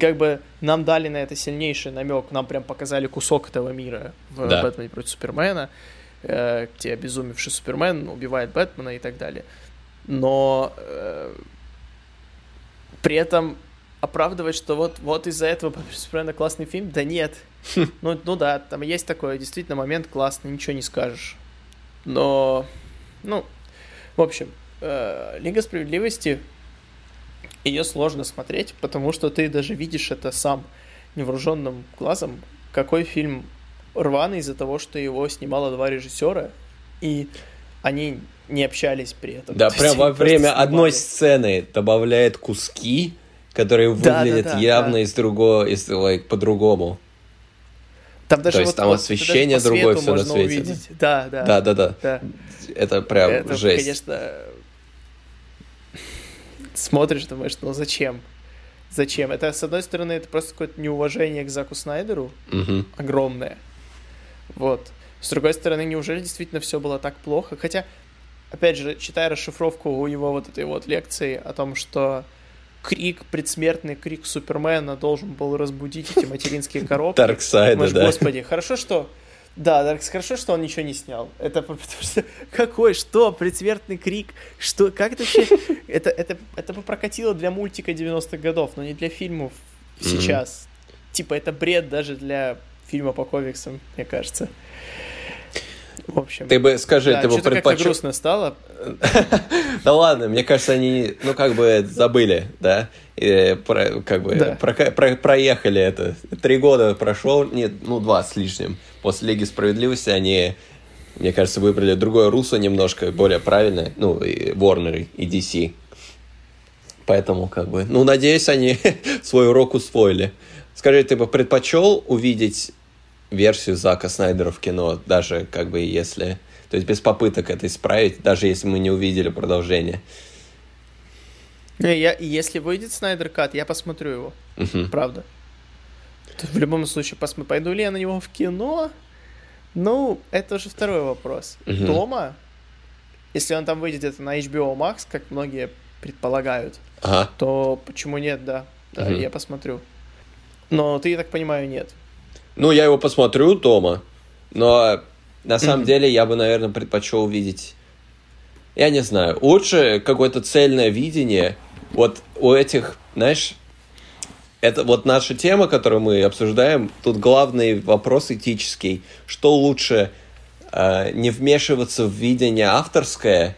Как бы нам дали на это сильнейший намек, нам прям показали кусок этого мира в да. Бэтмене против Супермена, где обезумевший Супермен убивает Бэтмена и так далее. Но э, при этом оправдывать, что вот, вот из-за этого Супермена классный фильм, да нет. Ну, ну да, там есть такой действительно момент классный, ничего не скажешь. Но, ну, В общем, Лига справедливости, ее сложно смотреть, потому что ты даже видишь это сам невооруженным глазом, какой фильм рваный из-за того, что его снимало два режиссера, и они не общались при этом. Да, прям во время одной сцены добавляет куски, которые да, выглядят да, да, явно да. из другого, из, like, по-другому. Там даже То есть вот, там вот, освещение другое, все на свете. Увидеть. Да, да. Да, да, да. да. Это прям это, жесть. Конечно, смотришь, думаешь, ну зачем? Зачем? Это, с одной стороны, это просто какое-то неуважение к Заку Снайдеру угу. огромное. Вот. С другой стороны, неужели действительно все было так плохо? Хотя, опять же, читая расшифровку у его вот этой вот лекции о том, что крик, предсмертный крик Супермена должен был разбудить эти материнские коробки. Дарксайда, да. Господи, хорошо, что... Да, Даркс, хорошо, что он ничего не снял. Это потому что... Какой? Что? Предсмертный крик? Что? Как это вообще... Это, это, это бы прокатило для мультика девяностых годов, но не для фильмов сейчас. Mm-hmm. Типа, это бред даже для фильма по комиксам, мне кажется. В общем, ты бы, скажи, да, ты бы предпочел... грустно стало. Да ладно, мне кажется, они, ну, как бы забыли, да? Как бы проехали это. Три года прошло, нет, ну, два с лишним. После Лиги справедливости они, мне кажется, выбрали другое русло немножко, более правильное, ну, и Warner, и ди си. Поэтому, как бы, ну, надеюсь, они свой урок усвоили. Скажи, ты бы предпочел увидеть... версию Зака Снайдера в кино, даже как бы если... То есть без попыток это исправить, даже если мы не увидели продолжение. Не, я, если выйдет Снайдер кат, я посмотрю его. Uh-huh. Правда. В любом случае, посмотрю. Пойду ли я на него в кино? Ну, это уже второй вопрос. Uh-huh. Дома, если он там выйдет это на эйч би оу Max, как многие предполагают, uh-huh. то почему нет, да. Да, uh-huh. я посмотрю. Но ты, я так понимаю, нет. Ну, я его посмотрю дома, но на самом mm-hmm. деле я бы, наверное, предпочел увидеть... Я не знаю, лучше какое-то цельное видение вот у этих, знаешь... Это вот наша тема, которую мы обсуждаем, тут главный вопрос этический. Что лучше, э, не вмешиваться в видение авторское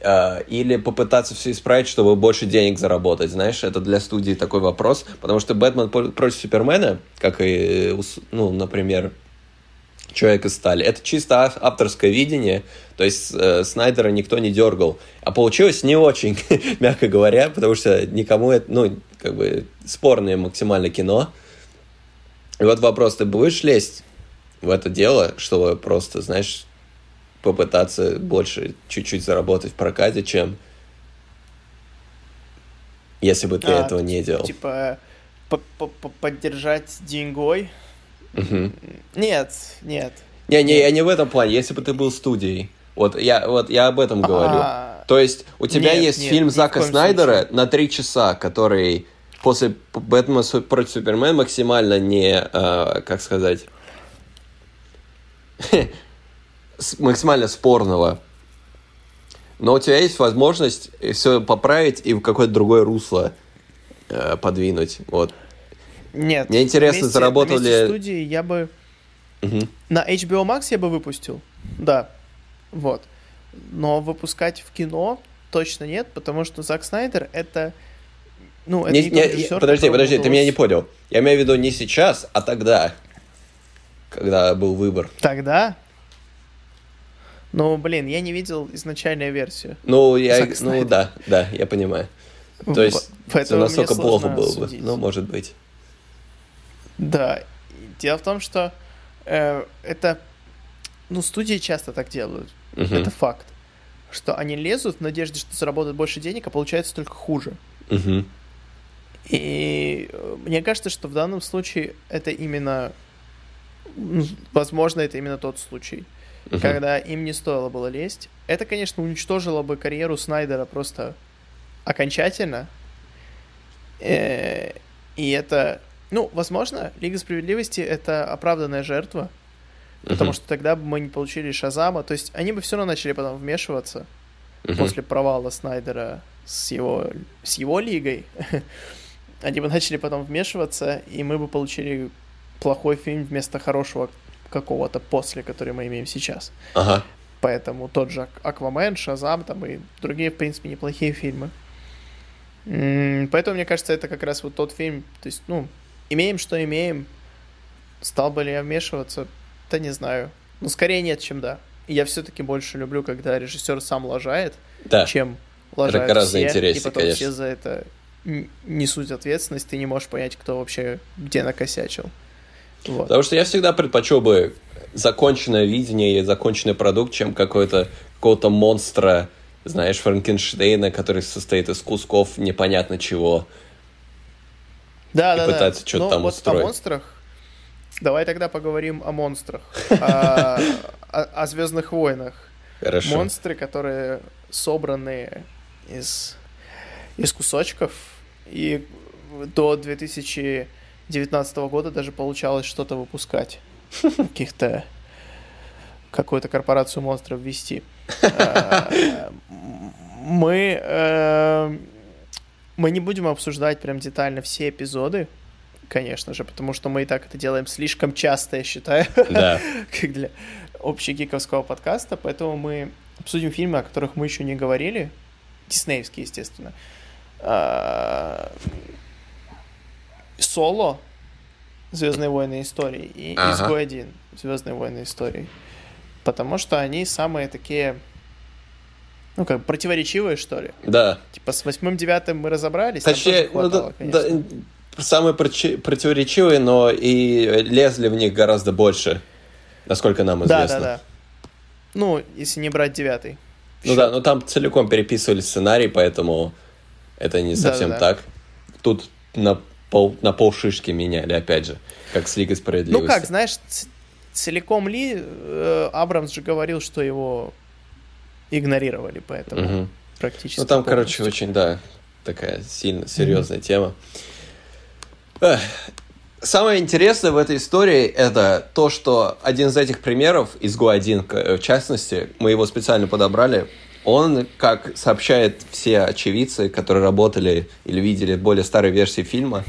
э, или попытаться все исправить, чтобы больше денег заработать, знаешь? Это для студии такой вопрос, потому что «Бэтмен против Супермена», как и, ну, например, «Человек из стали», это чисто авторское видение, то есть э, Снайдера никто не дергал. А получилось не очень, мягко говоря, потому что никому это, ну, как бы, спорное максимально кино. И вот вопрос, ты будешь лезть в это дело, чтобы просто, знаешь, попытаться больше чуть-чуть заработать в прокате, чем если бы ты а, этого не делал. Типа, поддержать деньгой? Угу. Нет, нет. Не, не, я не в этом плане. Если бы ты был студией. Вот я, вот я об этом говорю. А-а-а. То есть у тебя нет, есть нет, фильм Зака Снайдера случае. На три часа, который после «Бэтмена против Супермена» максимально не, а, как сказать, максимально спорного. Но у тебя есть возможность все поправить и в какое-то другое русло э, подвинуть. Вот. Нет. Мне интересно, вместе, заработал вместе ли... студии я бы... Угу. На эйч би оу Max я бы выпустил. Да. Вот. Но выпускать в кино точно нет, потому что Зак Снайдер это... Ну, это не, не режиссер, подожди, подожди, удалось... ты меня не понял. Я имею в виду не сейчас, а тогда. Когда был выбор. Тогда? Ну, блин, я не видел изначальную версию. Ну, я, ну да, да, я понимаю. То есть, это настолько плохо было судить. Бы. Ну, может быть. Да. Дело в том, что э, это... Ну, студии часто так делают. Uh-huh. Это факт. Что они лезут в надежде, что заработают больше денег, а получается только хуже. Uh-huh. И мне кажется, что в данном случае это именно... Возможно, это именно тот случай. Uh-huh. Когда им не стоило было лезть. Это, конечно, уничтожило бы карьеру Снайдера просто окончательно. Э-э- и это... Ну, возможно, Лига справедливости — это оправданная жертва. Uh-huh. Потому что тогда бы мы не получили Шазама. То есть они бы все равно начали потом вмешиваться uh-huh. после провала Снайдера с его, с его Лигой. Они бы начали потом вмешиваться, и мы бы получили плохой фильм вместо хорошего какого-то после, который мы имеем сейчас. Ага. Поэтому тот же Аквамен, Шазам там и другие, в принципе, неплохие фильмы. Поэтому, мне кажется, это как раз вот тот фильм, то есть, ну, имеем, что имеем. Стал бы ли я вмешиваться? Да не знаю. Ну, скорее нет, чем да. И я все-таки больше люблю, когда режиссер сам лажает, да. чем лажают это все, и потом конечно. все за это несут ответственность, ты не можешь понять, кто вообще где накосячил. Вот. Потому что я всегда предпочел бы законченное видение и законченный продукт, чем какой-то, какого-то монстра, знаешь, Франкенштейна, который состоит из кусков непонятно чего. Да, и да, пытаться да. что-то Но там вот устроить. О монстрах. Давай тогда поговорим о монстрах, о, о, о Звездных войнах. Хорошо. Монстры, которые собраны из, из кусочков, и до две тысячи девятнадцатого года даже получалось что-то выпускать, каких-то какую-то корпорацию монстров ввести. Мы, мы не будем обсуждать прям детально все эпизоды, конечно же, потому что мы и так это делаем слишком часто, я считаю, да. как для общегиковского подкаста, поэтому мы обсудим фильмы, о которых мы еще не говорили, диснеевские, естественно. «Соло», «Звездные войны. Истории» и «Изгой-один», «Звездные войны. Истории», потому что они самые такие... Ну, как бы противоречивые, что ли? Да. Типа с восьмым, девятым мы разобрались, Точнее, там тоже хватало, ну, да, конечно. Да, самые противоречивые, но и лезли в них гораздо больше, насколько нам известно. Да, да, да. Ну, если не брать девятый. Ну счет. Да, но там целиком переписывали сценарий, поэтому это не совсем да, да, так. Да. Тут на пол, на пол шишки меняли, опять же, как с Лигой справедливости. Ну как, знаешь, целиком ли э, Абрамс же говорил, что его игнорировали, поэтому угу. практически... Ну там, полностью. короче, очень, да, такая сильно серьезная mm-hmm. тема. Самое интересное в этой истории это то, что один из этих примеров, «Изгой-один» в частности, мы его специально подобрали, он, как сообщают все очевидцы, которые работали или видели более старые версии фильма,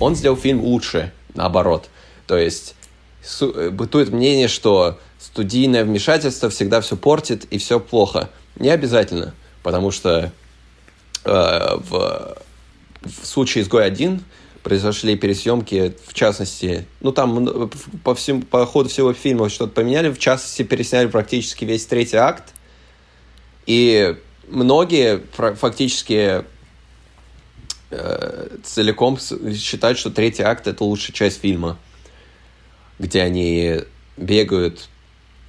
он сделал фильм лучше, наоборот. То есть бытует мнение, что студийное вмешательство всегда все портит и все плохо. Не обязательно, потому что э, в, в случае «Изгой-один» произошли пересъемки, в частности, ну там по, всем, по ходу всего фильма что-то поменяли, в частности, пересняли практически весь третий акт, и многие фактически э, целиком считают, что третий акт — это лучшая часть фильма, где они бегают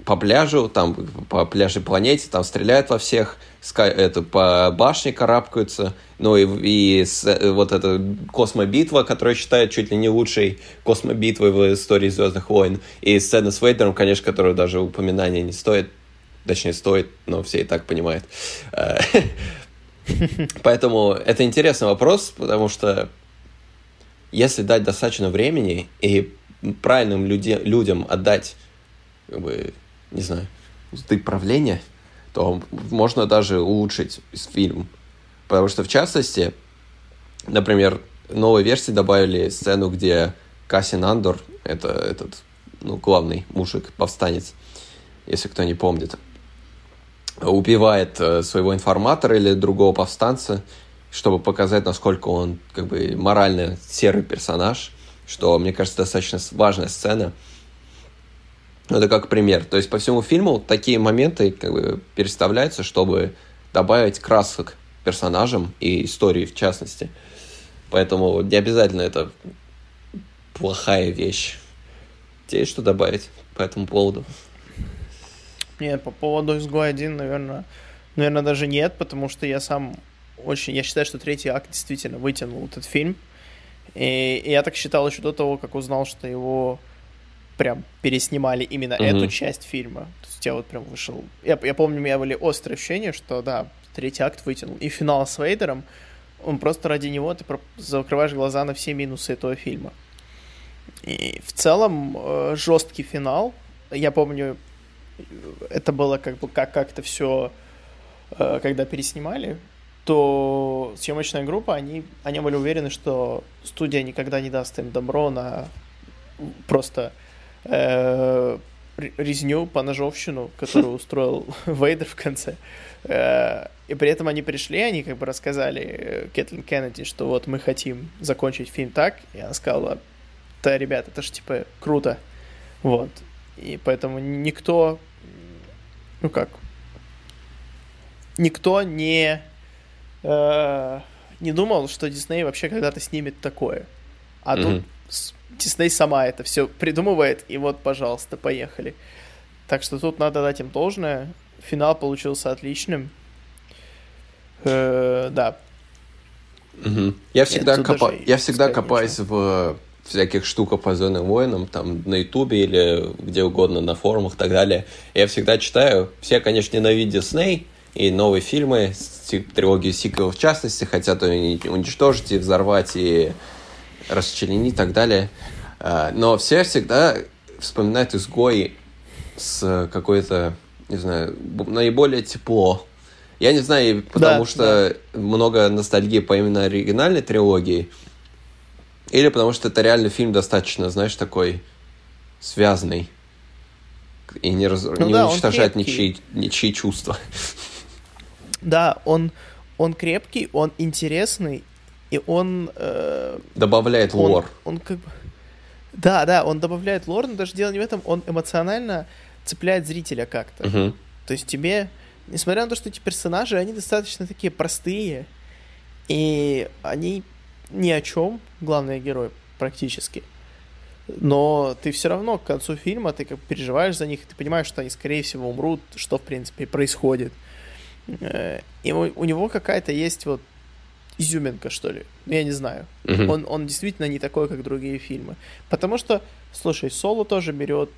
по пляжу, там по пляжной планете, там стреляют во всех, ска- это, по башне карабкаются, ну и, и с, вот эта космобитва, которая считают чуть ли не лучшей космобитвой в истории «Звездных войн», и сцена с Вейдером, конечно, которую даже упоминания не стоит, точнее стоит, но все и так понимают. Поэтому это интересный вопрос, потому что если дать достаточно времени и правильным людям отдать, как бы, не знаю, узды правления, то можно даже улучшить фильм. Потому что, в частности, например, в новой версии добавили сцену, где Кассин Андор, это этот, ну, главный мужик-повстанец, если кто не помнит, убивает своего информатора или другого повстанца, чтобы показать, насколько он, как бы, морально серый персонаж, что, мне кажется, достаточно важная сцена. Это как пример. То есть по всему фильму такие моменты, как бы, переставляются, чтобы добавить красок персонажам и истории в частности. Поэтому не обязательно это плохая вещь. Тебе есть что добавить по этому поводу? Нет, по поводу «Изгой-один», наверное, наверное, даже нет, потому что я сам очень... Я считаю, что третий акт действительно вытянул этот фильм. И, и я так считал еще до того, как узнал, что его... прям переснимали именно mm-hmm. эту часть фильма. То есть я вот прям вышел... Я, я помню, у меня были острые ощущения, что, да, третий акт вытянул. И финал с Вейдером, он просто ради него, ты закрываешь глаза на все минусы этого фильма. И в целом жесткий финал. Я помню, это было как бы как, как-то все, когда переснимали, то съемочная группа, они, они были уверены, что студия никогда не даст им добро на просто... резню, поножовщину, которую устроил Вейдер в конце. И при этом они пришли, они как бы рассказали Кэтлин Кеннеди, что вот мы хотим закончить фильм так. И она сказала: да, ребята, это же типа круто. Вот. И поэтому никто, ну как, никто не, э, не думал, что Дисней вообще когда-то снимет такое. А mm-hmm. тут Дисней сама это все придумывает, и вот, пожалуйста, поехали. Так что тут надо дать им должное. Финал получился отличным. Э, да. Mm-hmm. Я всегда, копа... Я всегда копаюсь ничего. в... всяких штук по «Звездным войнам», там, на Ютубе или где угодно, на форумах и так далее. Я всегда читаю. Все, конечно, ненавидят Дисней и новые фильмы, трилогию сиквелов в частности, хотят уничтожить и взорвать, и расчленить и так далее. Но все всегда вспоминают «Изгой» с какой-то, не знаю, наиболее тепло. Я не знаю, потому да, что да. много ностальгии по именно оригинальной трилогии, или потому что это реально фильм достаточно, знаешь, такой связанный и не, раз... ну не да, уничтожает ничьи, ничьи чувства. Да, он, он крепкий, он интересный, и он... Э... добавляет он, лор. Он, он как бы... Да, да, он добавляет лор, но даже дело не в этом, он эмоционально цепляет зрителя как-то. Угу. То есть тебе, несмотря на то, что эти персонажи, они достаточно такие простые, и они... ни о чем, главный герой практически, но ты все равно к концу фильма ты как переживаешь за них, ты понимаешь, что они скорее всего умрут, что в принципе происходит, и у, у него какая-то есть вот изюминка, что ли, я не знаю, mm-hmm. он, он действительно не такой, как другие фильмы, потому что, слушай, Соло тоже берет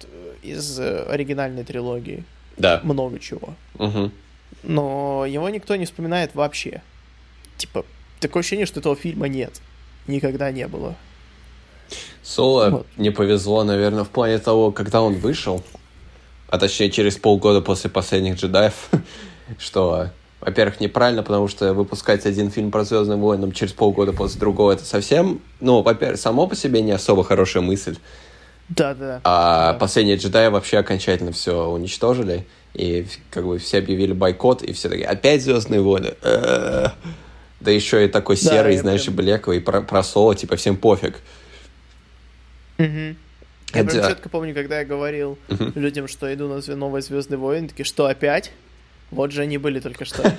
из оригинальной трилогии да. много чего, mm-hmm. но его никто не вспоминает вообще, типа такое ощущение, что этого фильма нет. Никогда не было. Соло вот. не повезло, наверное, в плане того, когда он вышел, а точнее через полгода после «Последних джедаев», что, во-первых, неправильно, потому что выпускать один фильм про «Звездные войны» через полгода после другого — это совсем, ну, во-первых, само по себе не особо хорошая мысль. Да-да. А да. «Последние джедаи» вообще окончательно все уничтожили, и как бы все объявили бойкот, и все такие: опять «Звездные войны». Э-э-э. Да еще и такой да, серый, знаешь, прям... блеклый, про, про Соло, типа, всем пофиг. Угу. Я прям четко помню, когда я говорил угу. людям, что иду на новые «Звездные войны», такие: что, опять? Вот же они были только что.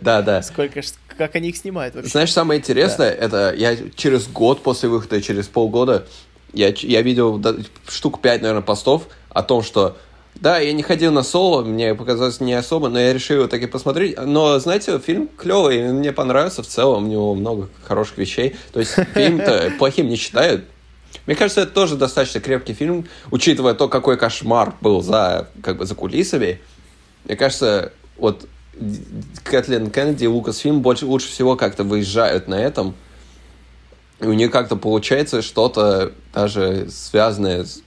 Да, да. Сколько, как они их снимают вообще? Знаешь, самое интересное, это я через год после выхода, через полгода, я видел штук пять, наверное, постов о том, что да, я не ходил на «Соло», мне показалось не особо, но я решил его так и посмотреть. Но, знаете, фильм клевый, мне понравился в целом, у него много хороших вещей. То есть фильм-то плохим не считают. Мне кажется, это тоже достаточно крепкий фильм, учитывая то, какой кошмар был за, как бы, за кулисами. Мне кажется, вот Кэтлин Кеннеди и Лукасфильм больше, лучше всего как-то выезжают на этом. И у них как-то получается что-то даже связанное с...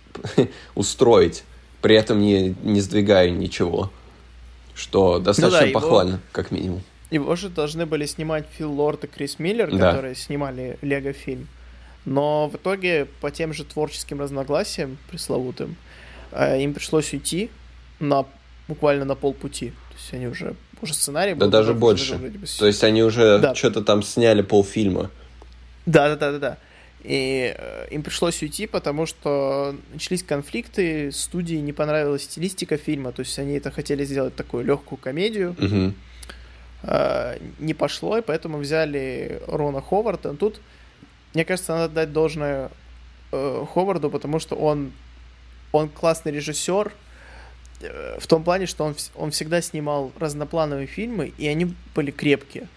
устроить. При этом не, не сдвигая ничего, что достаточно ну да, его, похвально, как минимум. Его же должны были снимать Фил Лорд и Крис Миллер, да. которые снимали «Лего-фильм». Но в итоге по тем же творческим разногласиям пресловутым им пришлось уйти на, буквально на полпути. То есть они уже, уже сценарий был. Да даже больше. Вроде бы, то есть они уже да. что-то там сняли полфильма. Да-да-да-да-да. И им пришлось уйти, потому что начались конфликты, студии не понравилась стилистика фильма, то есть они это хотели сделать такую легкую комедию, угу. не пошло, и поэтому взяли Рона Ховарда. Тут, мне кажется, надо дать должное Ховарду, потому что он, он классный режиссер в том плане, что он, он всегда снимал разноплановые фильмы, и они были крепкие,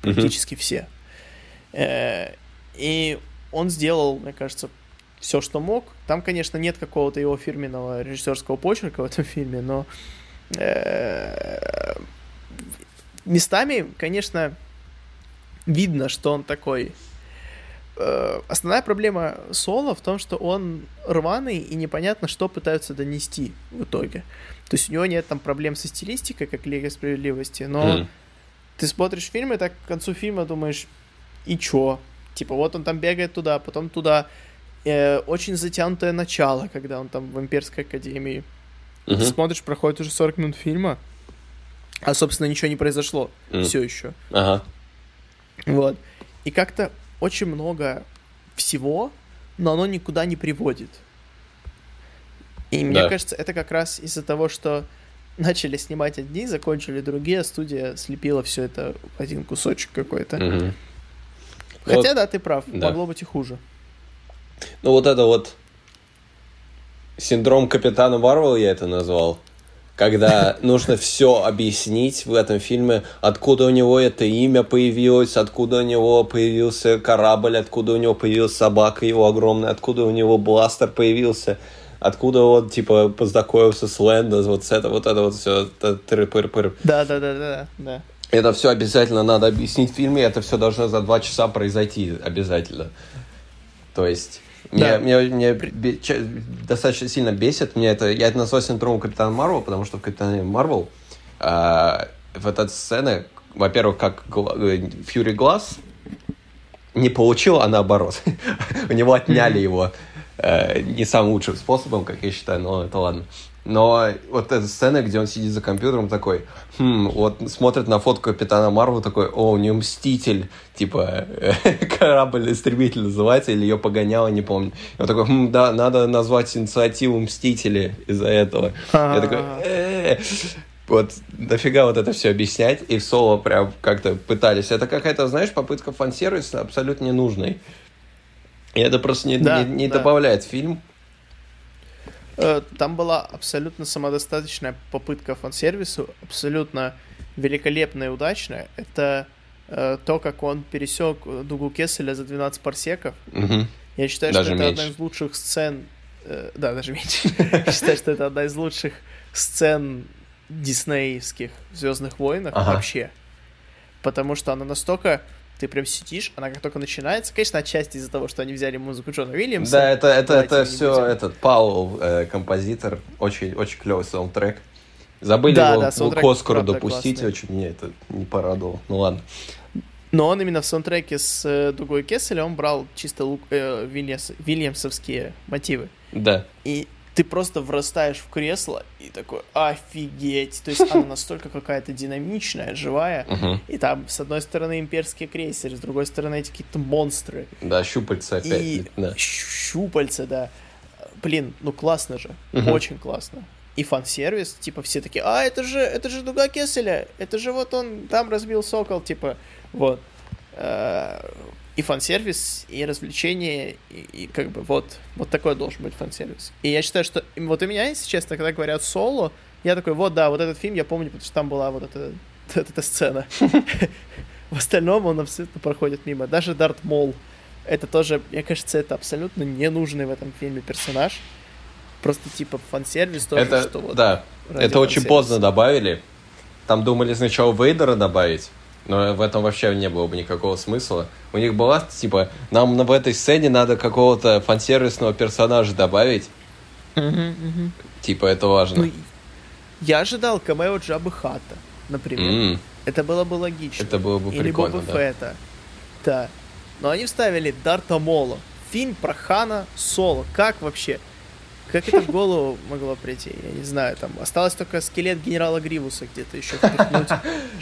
практически угу. все. И он сделал, мне кажется, все, что мог. Там, конечно, нет какого-то его фирменного режиссерского почерка в этом фильме, но местами, конечно, видно, что он такой. Основная проблема Соло в том, что он рваный, и непонятно, что пытаются донести в итоге. То есть у него нет там проблем со стилистикой, как «Лига справедливости», но mm. ты смотришь фильм, и так к концу фильма думаешь: и чё? Типа, вот он там бегает туда, потом туда, Э, очень затянутое начало, когда он там в Имперской академии. Uh-huh. Ты смотришь, проходит уже сорок минут фильма, а, собственно, ничего не произошло uh-huh. все еще. Uh-huh. Вот. И как-то очень много всего, но оно никуда не приводит. И да. мне кажется, это как раз из-за того, что начали снимать одни, закончили другие, студия слепила все это в один кусочек какой-то. Uh-huh. Хотя, вот, да, ты прав, да. могло быть и хуже. Ну, вот это вот синдром Капитана Марвел, я это назвал, когда нужно все объяснить в этом фильме, откуда у него это имя появилось, откуда у него появился корабль, откуда у него появилась собака его огромная, откуда у него бластер появился, откуда он, типа, познакомился с Лэндос, вот с это, вот это вот все, тыр-пыр-пыр. Да-да-да, да. Это все обязательно надо объяснить в фильме, это все должно за два часа произойти обязательно. То есть, да. меня, меня, меня достаточно сильно бесит. Меня это, я это назвал синдромом Капитана Марвел, потому что в Капитане Марвел э, в этой сцене, во-первых, как Фьюри Гласс не получил, а наоборот. У него отняли его э, не самым лучшим способом, как я считаю, но это ладно. Но вот эта сцена, где он сидит за компьютером такой, хм, вот смотрит на фотку Капитана Марвел, такой, о, у нее Мститель, типа, корабль-истребитель называется, или ее погоняло, не помню. И он такой, хм, да, надо назвать инициативу Мстители из-за этого. Я такой, э-э-э. Вот дофига вот это все объяснять, и в Соло прям как-то пытались. Это какая-то, знаешь, попытка фан-сервиса абсолютно ненужной. И это просто не, да, не, не да. добавляет в фильм. Там была абсолютно самодостаточная попытка фан-сервису, абсолютно великолепная и удачная. Это э, то, как он пересек дугу Кесселя за двенадцать парсеков. Угу. Я считаю, даже что это меньше. одна из лучших сцен... Э, да, даже меньше. Я считаю, что это одна из лучших сцен диснеевских в «Звездных войнах» вообще. Потому что она настолько... Ты прям сидишь, она как только начинается, конечно, отчасти из-за того, что они взяли музыку Джона Уильямса. Да, это, это, это все будем. этот Паул, э, композитор, очень, очень клевый саундтрек. Забыли да, его да, саундтрек, к Оскару допустить, классный. Очень мне это не порадовало, ну ладно. Но он именно в саундтреке с Дугой Кесселя, он брал чисто лук, э, Вильямс, вильямсовские мотивы. Да. И ты просто врастаешь в кресло и такой, офигеть. То есть она настолько какая-то динамичная, живая. Uh-huh. И там, с одной стороны, имперский крейсер, с другой стороны, эти какие-то монстры. Да, щупальца опять. И да. щупальца, да. Блин, ну классно же. Uh-huh. Очень классно. И фан-сервис, типа, все такие, а, это же, это же Дуга Кесселя, это же вот он там разбил сокол, типа, вот. И фан-сервис, и развлечение, и, и как бы вот, вот такой должен быть фан-сервис. И я считаю, что вот у меня, если честно, когда говорят «Соло», я такой, вот, да, вот этот фильм я помню, потому что там была вот эта, вот эта сцена. В остальном он абсолютно проходит мимо. Даже Дарт Мол, это тоже, мне кажется, это абсолютно ненужный в этом фильме персонаж. Просто типа фан-сервис тоже, это, что вот... Да, это очень поздно добавили. Там думали сначала Вейдера добавить. Но в этом вообще не было бы никакого смысла. У них была, типа, нам в этой сцене надо какого-то фансервисного персонажа добавить. Mm-hmm, mm-hmm. Типа, это важно. Ну, я ожидал камео Джаббы Хатта, например. Mm. Это было бы логично. Это было бы прикольно, Или Боба да. Фетта. Да. Но они вставили Дарта Мола. Фильм про Хана Соло. Как вообще? Как это в голову могло прийти? Я не знаю, там осталось только скелет генерала Гривуса где-то еще втыкнуть.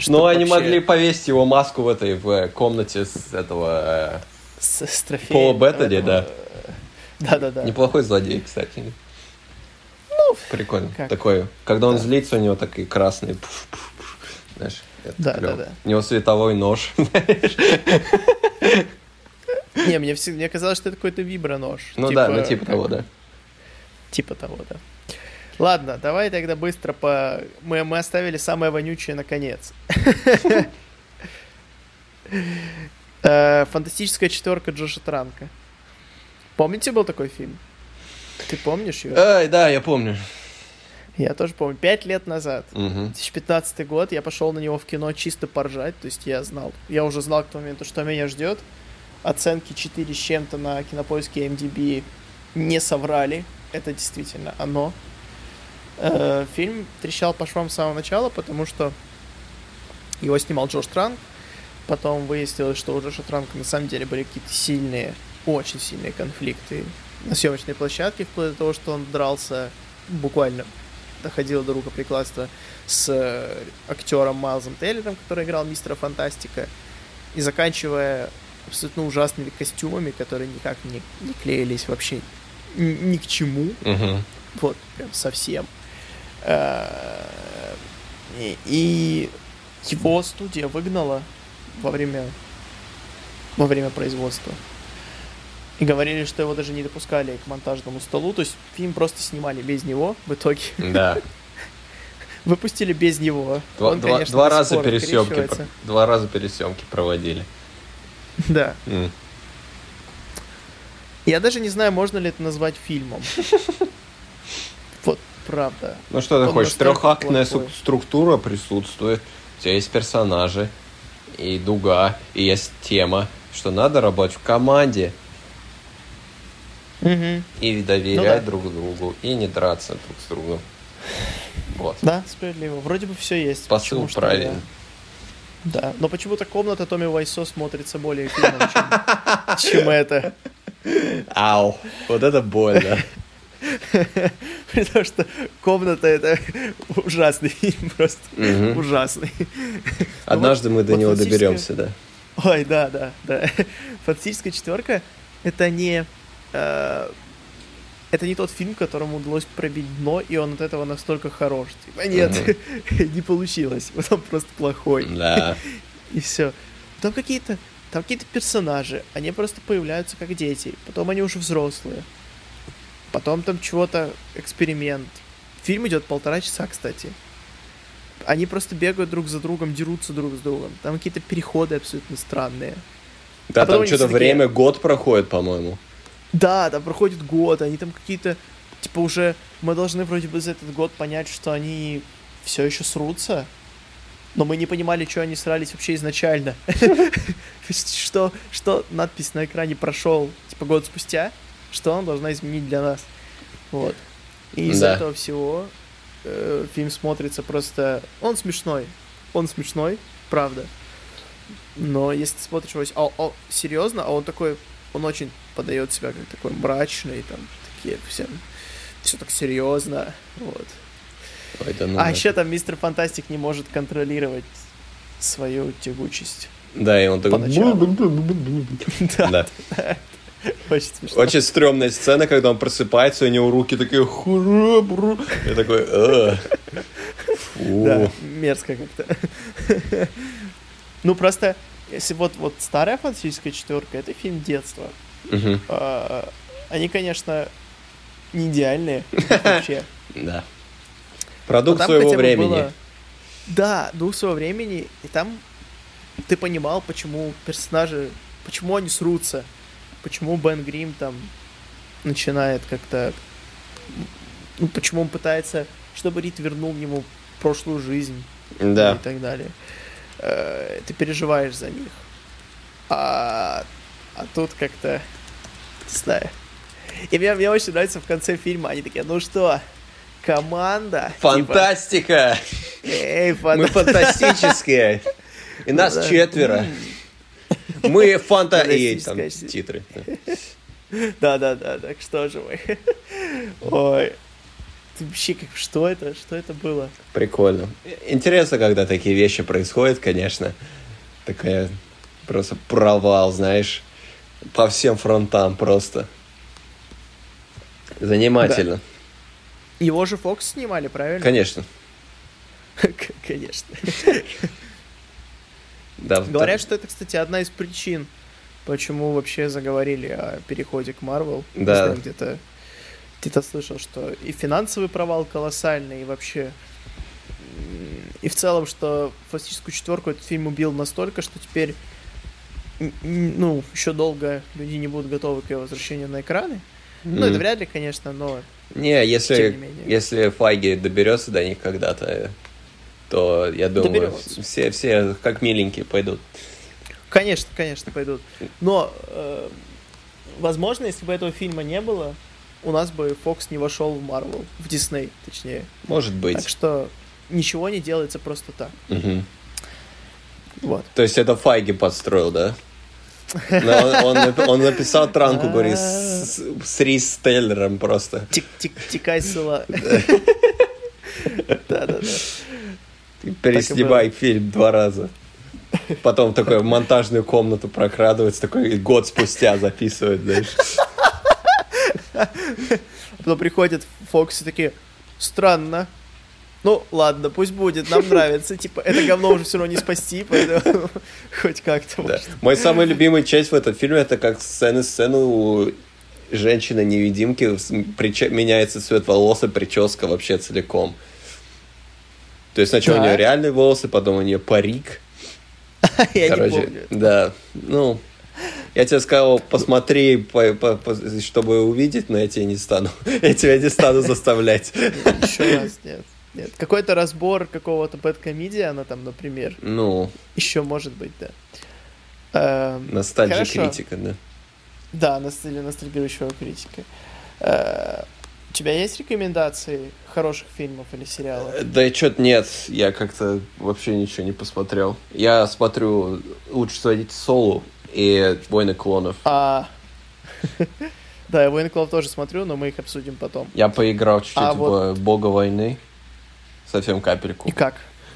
Ну, они могли повесить его маску в этой в комнате с этого... С трофеем. Пола Беттани, да. Да-да-да. Неплохой злодей, кстати. Ну, прикольно. Такой, когда он злится, у него такой красный... Знаешь, да-да-да. У него световой нож, знаешь. Не, мне казалось, что это какой-то вибронож. Ну да, ну типа того, да. Типа того, да. Ладно, давай тогда быстро по... Мы, мы оставили самое вонючее наконец. Фантастическая четверка Джоша Транка. Помните, был такой фильм? Ты помнишь его? Да, я помню. Я тоже помню. Пять лет назад, две тысячи пятнадцатый год, я пошел на него в кино чисто поржать. То есть я знал, я уже знал к тому моменту, что меня ждет. Оценки четыре с чем-то на Кинопоиске и эм ди би не соврали. Это действительно оно. Э, фильм трещал по швам с самого начала, потому что его снимал Джош Транк. Потом выяснилось, что у Джоша Транка на самом деле были какие-то сильные, очень сильные конфликты на съемочной площадке, вплоть до того, что он дрался буквально, доходил до рукоприкладства с актером Майлзом Теллером, который играл Мистера Фантастика, и заканчивая абсолютно ужасными костюмами, которые никак не, не клеились вообще ни, ни к чему. Uh-huh. Вот, прям совсем. И, и его студия выгнала во время, во время производства. И говорили, что его даже не допускали к монтажному столу. То есть фильм просто снимали без него в итоге. Да. Выпустили без него. Два, Он, два, конечно, два, раза пересъемки, два раза пересъемки проводили. Да. Mm. Я даже не знаю, можно ли это назвать фильмом. Вот, правда. Ну что ты хочешь, трехактная структура присутствует. У тебя есть персонажи, и дуга, и есть тема, что надо работать в команде. Угу. И доверять, ну, да, друг другу, и не драться друг с другом. Вот. Да, справедливо. Вроде бы все есть. Посыл правильный. Да. да, но почему-то комната Томми Вайсо смотрится более эффективно, чем это. Ау, вот это больно. Потому что комната — это ужасный фильм, просто ужасный. Однажды мы до него доберемся, да. Ой, да, да, да. Фантастическая четверка — это не... Это не тот фильм, которому удалось пробить дно, и он от этого настолько хорош. Типа, нет, mm-hmm. не получилось. Вот он просто плохой. Да. И все. Там какие-то, там какие-то персонажи, они просто появляются как дети. Потом они уже взрослые. Потом там чего-то, эксперимент. Фильм идет полтора часа, кстати. Они просто бегают друг за другом, дерутся друг с другом. Там какие-то переходы абсолютно странные. Да, а там что-то такие... время, год проходит, по-моему. Да, там проходит год, они там какие-то, типа, уже мы должны вроде бы за этот год понять, что они все еще срутся, но мы не понимали, что они срались вообще изначально. Что надпись на экране «прошел», типа, год спустя, что она должна изменить для нас. Вот. И из этого всего фильм смотрится просто... Он смешной. Он смешной, правда. Но если ты смотришь его... Серьезно, а он такой... Он очень подает себя как такой мрачный, там, такие все, все так серьезно, вот. Ой, да ну, а да. еще там Мистер Фантастик не может контролировать свою тягучесть. Да, и он такой... Да. Очень смешно. Очень стрёмная сцена, когда он просыпается, у него руки такие... Я такой... Да, мерзко как-то. Ну, просто... Если вот, вот старая фантастическая четверка, это фильм детства. Uh-huh. А, они, конечно, не идеальные вообще. Да. Продукт своего времени. Было... Да, дух своего времени. И там ты понимал, почему персонажи, почему они срутся, почему Бен Грим там начинает как-то, ну, почему он пытается, чтобы Рид вернул ему прошлую жизнь, да, и так далее. Ты переживаешь за них. А, а тут как-то... Не знаю. И мне, мне очень нравится в конце фильма. Они такие, ну что, команда... Фантастика! Типа... Эй, фан... Мы фантастические. И нас да. четверо. Мы фанта... И там титры. Да-да-да, так что же мы? Ой... Ты вообще как, что это? Что это было? Прикольно. Интересно, когда такие вещи происходят, конечно. Такая просто провал, знаешь, по всем фронтам просто. Занимательно. Да. Его же Фокс снимали, правильно? Конечно. Конечно. Говорят, что это, кстати, одна из причин, почему вообще заговорили о переходе к Марвел. Да. Где-то... Ты-то слышал, что и финансовый провал колоссальный, и вообще... И в целом, что «Фантастическую четверку» этот фильм убил настолько, что теперь, ну, еще долго люди не будут готовы к его возвращению на экраны. Mm-hmm. Ну, это вряд ли, конечно, но... Не, если, тем не менее. Если Файги доберется до них когда-то, то, я думаю, все, все как миленькие пойдут. Конечно, конечно, пойдут. Но, э, возможно, если бы этого фильма не было... У нас бы Фокс не вошел в Марвел, в Дисней, точнее. Может быть. Так что ничего не делается просто так. Угу. Вот. То есть это Файги подстроил, да? Он, он, он написал транку, говорит, с, с Рис Тейлором просто. Тикай, сыла. Да-да-да. Переснимай фильм два раза. Потом такой в монтажную комнату прокрадывается, такой год спустя записывает, знаешь. Потом приходят Фоксы такие, странно. Ну, ладно, пусть будет, нам нравится. Типа, это говно уже все равно не спасти, поэтому хоть как-то. Да. Моя самая любимая часть в этом фильме — это как сцена-сцена у женщины-невидимки, прич... меняется цвет волос и прическа вообще целиком. То есть сначала да. у нее реальные волосы, потом у нее парик. Я Короче, не помню. Да, ну, я тебе сказал, посмотри, по, по, по, чтобы увидеть, но я тебя не стану. Я тебя не стану заставлять. Еще раз, нет. Нет, какой-то разбор какого-то бэдкомедиана там, например. Ну. Еще может быть, да. Эм, Ностальгия критика, да. Да, ностальгирующего критика. Э, у тебя есть рекомендации хороших фильмов или сериалов? Да и что-то нет, я как-то вообще ничего не посмотрел. Я смотрю «Лучше сводить Солу» и «Войны клонов». А... Да, я «Войны клонов» тоже смотрю, но мы их обсудим потом. Я поиграл чуть-чуть а в вот... «Бога войны». Совсем капельку. И как?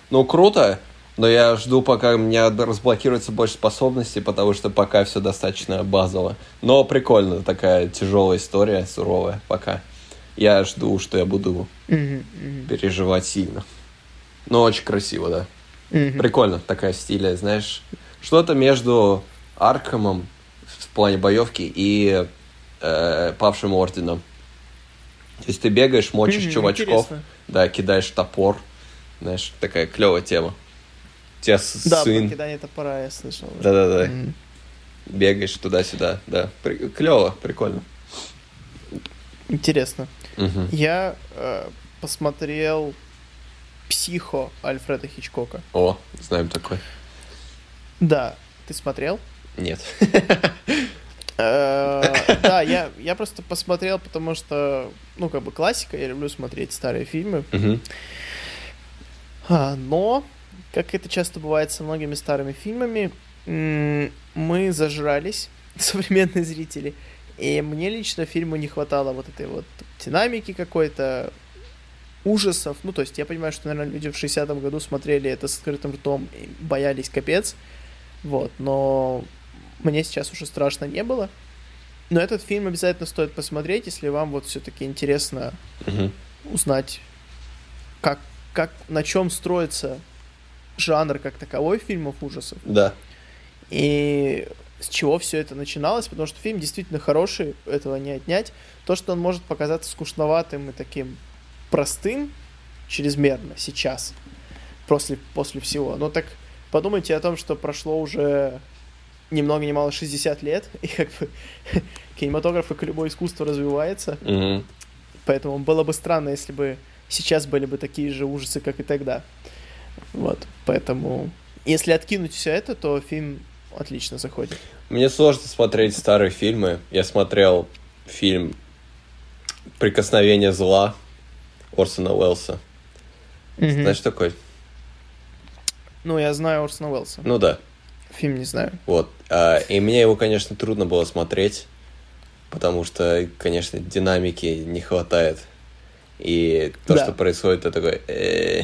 Ну, круто, но я жду, пока у меня разблокируется больше способностей, потому что пока все достаточно базово. Но прикольно, такая тяжелая история, суровая пока. Я жду, что я буду mm-hmm, mm-hmm. переживать сильно. Но очень красиво, да. Mm-hmm. Прикольно, такая стиля, знаешь. Что-то между Аркхэмом в плане боевки и э, Павшим Орденом. То есть ты бегаешь, мочишь mm-hmm, чувачков. Интересно. Да, кидаешь топор. Знаешь, такая клевая тема. У тебя да, сын... Да, про кидание топора я слышал. Да-да-да. Mm-hmm. Бегаешь туда-сюда, да. При... Клево, прикольно. Интересно. Mm-hmm. Я э, посмотрел «Психо» Альфреда Хичкока. О, знаем такой. Да. Ты смотрел? Нет. Да, я, я просто посмотрел, потому что, ну, как бы классика, я люблю смотреть старые фильмы. Но, как это часто бывает со многими старыми фильмами, мы зажрались, современные зрители, и мне лично фильму не хватало вот этой вот динамики какой-то, ужасов. Ну, то есть я понимаю, что, наверное, люди в шестидесятом году смотрели это с открытым ртом и боялись капец, вот, но... Мне сейчас уже страшно не было. Но этот фильм обязательно стоит посмотреть, если вам вот все-таки интересно uh-huh. узнать, как, как, на чем строится жанр как таковой фильмов ужасов. Да. И с чего все это начиналось, потому что фильм действительно хороший, этого не отнять. То, что он может показаться скучноватым и таким простым чрезмерно сейчас, после, после всего. Но так подумайте о том, что прошло уже... Ни много ни мало шестьдесят лет, и как бы кинематограф, как и любое искусство, развивается. Mm-hmm. Поэтому было бы странно, если бы сейчас были бы такие же ужасы, как и тогда. Вот, поэтому... Если откинуть все это, то фильм отлично заходит. Мне сложно смотреть старые фильмы. Я смотрел фильм «Прикосновение зла» Орсона Уэллса. Mm-hmm. Знаешь, такой? Ну, я знаю Орсона Уэллса. Ну да. Фильм не знаю. Вот. А, и мне его, конечно, трудно было смотреть, потому что, конечно, динамики не хватает. И то, да. что происходит, это такое... Э-э-э.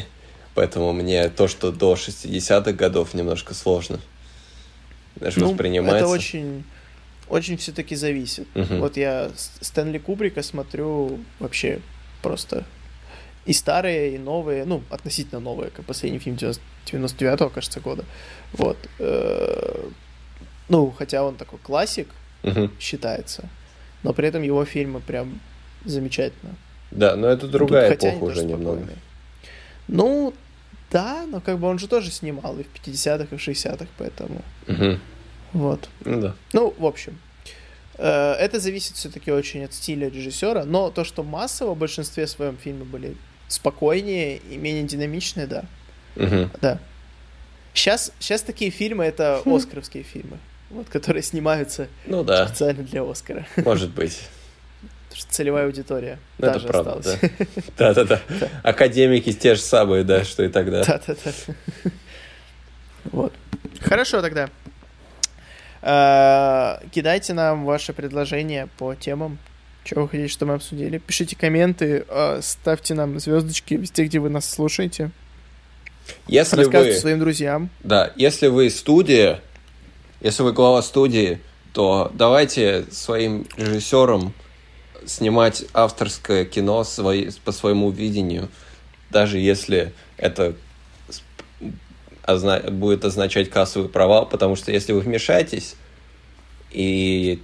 Поэтому мне то, что до шестидесятых годов, немножко сложно. Знаешь, ну, воспринимается. Это очень, очень все-таки зависит. Угу. Вот я Стэнли Кубрика смотрю вообще просто... И старые, и новые, ну, относительно новые, как последний фильм девяносто девятого, кажется, года. Вот. Ну, хотя он такой классик, uh-huh. считается, но при этом его фильмы прям замечательно. Да, но это другая Тут, эпоха уже немного. Спокойные. Ну, да, но как бы он же тоже снимал и в пятидесятых, и в шестидесятых, поэтому... Uh-huh. Вот. Ну, да. Ну, в общем... Это зависит все-таки очень от стиля режиссера, но то, что массово в большинстве своем фильмы были спокойнее и менее динамичные, да. Угу. Да. Сейчас, сейчас такие фильмы — это оскаровские фильмы, вот, которые снимаются ну, да. специально для Оскара. Может быть. Потому что целевая аудитория ну, даже осталась. Да-да-да. Академики те же самые, да, что и тогда. Да-да-да. Вот. Хорошо тогда. Кидайте нам ваши предложения по темам, чего вы хотите, чтобы мы обсудили. Пишите комменты, ставьте нам звездочки везде, где вы нас слушаете. Если Рассказывайте вы... своим друзьям. Да, если вы студия, если вы глава студии, то давайте своим режиссерам снимать авторское кино свои, по своему видению, даже если это озна... будет означать кассовый провал, потому что если вы вмешаетесь и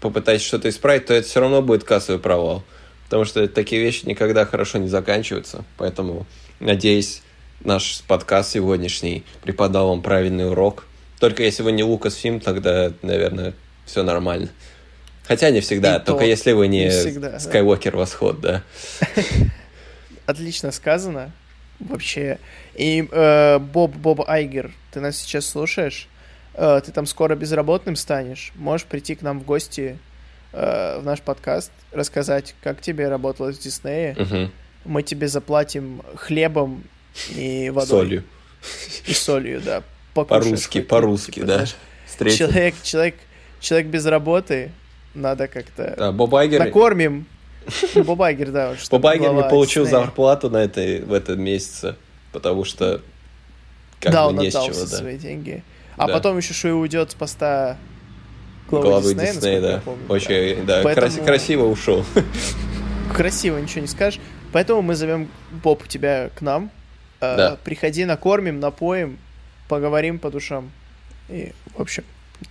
попытаетесь что-то исправить, то это все равно будет кассовый провал, потому что такие вещи никогда хорошо не заканчиваются. Поэтому, надеюсь, наш подкаст сегодняшний преподал вам правильный урок. Только если вы не Лукасфильм, тогда, наверное, все нормально. Хотя не всегда, и только то, если вы не, не всегда, Скайуокер да. Восход, да. Отлично сказано вообще. И э, Боб, Боб Айгер, ты нас сейчас слушаешь? Э, ты там скоро безработным станешь? Можешь прийти к нам в гости э, в наш подкаст, рассказать, как тебе работалось в Диснее. Угу. Мы тебе заплатим хлебом и водой. Солью. И солью, да. Покушаешь, по-русски, по-русски, типа, да. Знаешь, человек, человек, человек без работы, надо как-то... Да, Боб Айгер... Накормим. Боб Айгер, да. Боб Айгер не получил зарплату на этой, в этом месяце, потому что как да, бы не с чего. Да, он отдался свои деньги. А да. потом еще Шуи уйдет с поста главы, главы Диснея, Диснея да. Помню, очень, да. Да. Поэтому... Красиво ушел. Красиво, ничего не скажешь. Поэтому мы зовем, Боб, тебя к нам. Да. Приходи, накормим, напоим, поговорим по душам. И, в общем,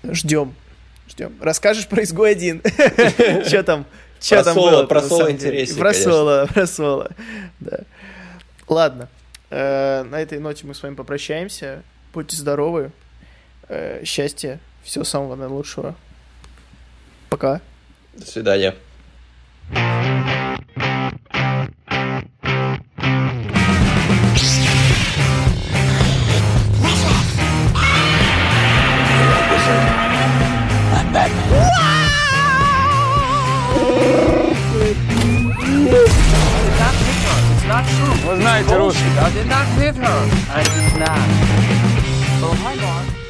ждем. Ждем. Расскажешь про Изгой-один. Че там? Че там было? Про Соло интереснее. Про Соло, про Соло. Ладно. На этой ноте мы с вами попрощаемся. Будьте здоровы. Счастья. Всего самого наилучшего. Пока. До свидания. Вы знаете русский, да? I did not hit her. I did not. Oh my God.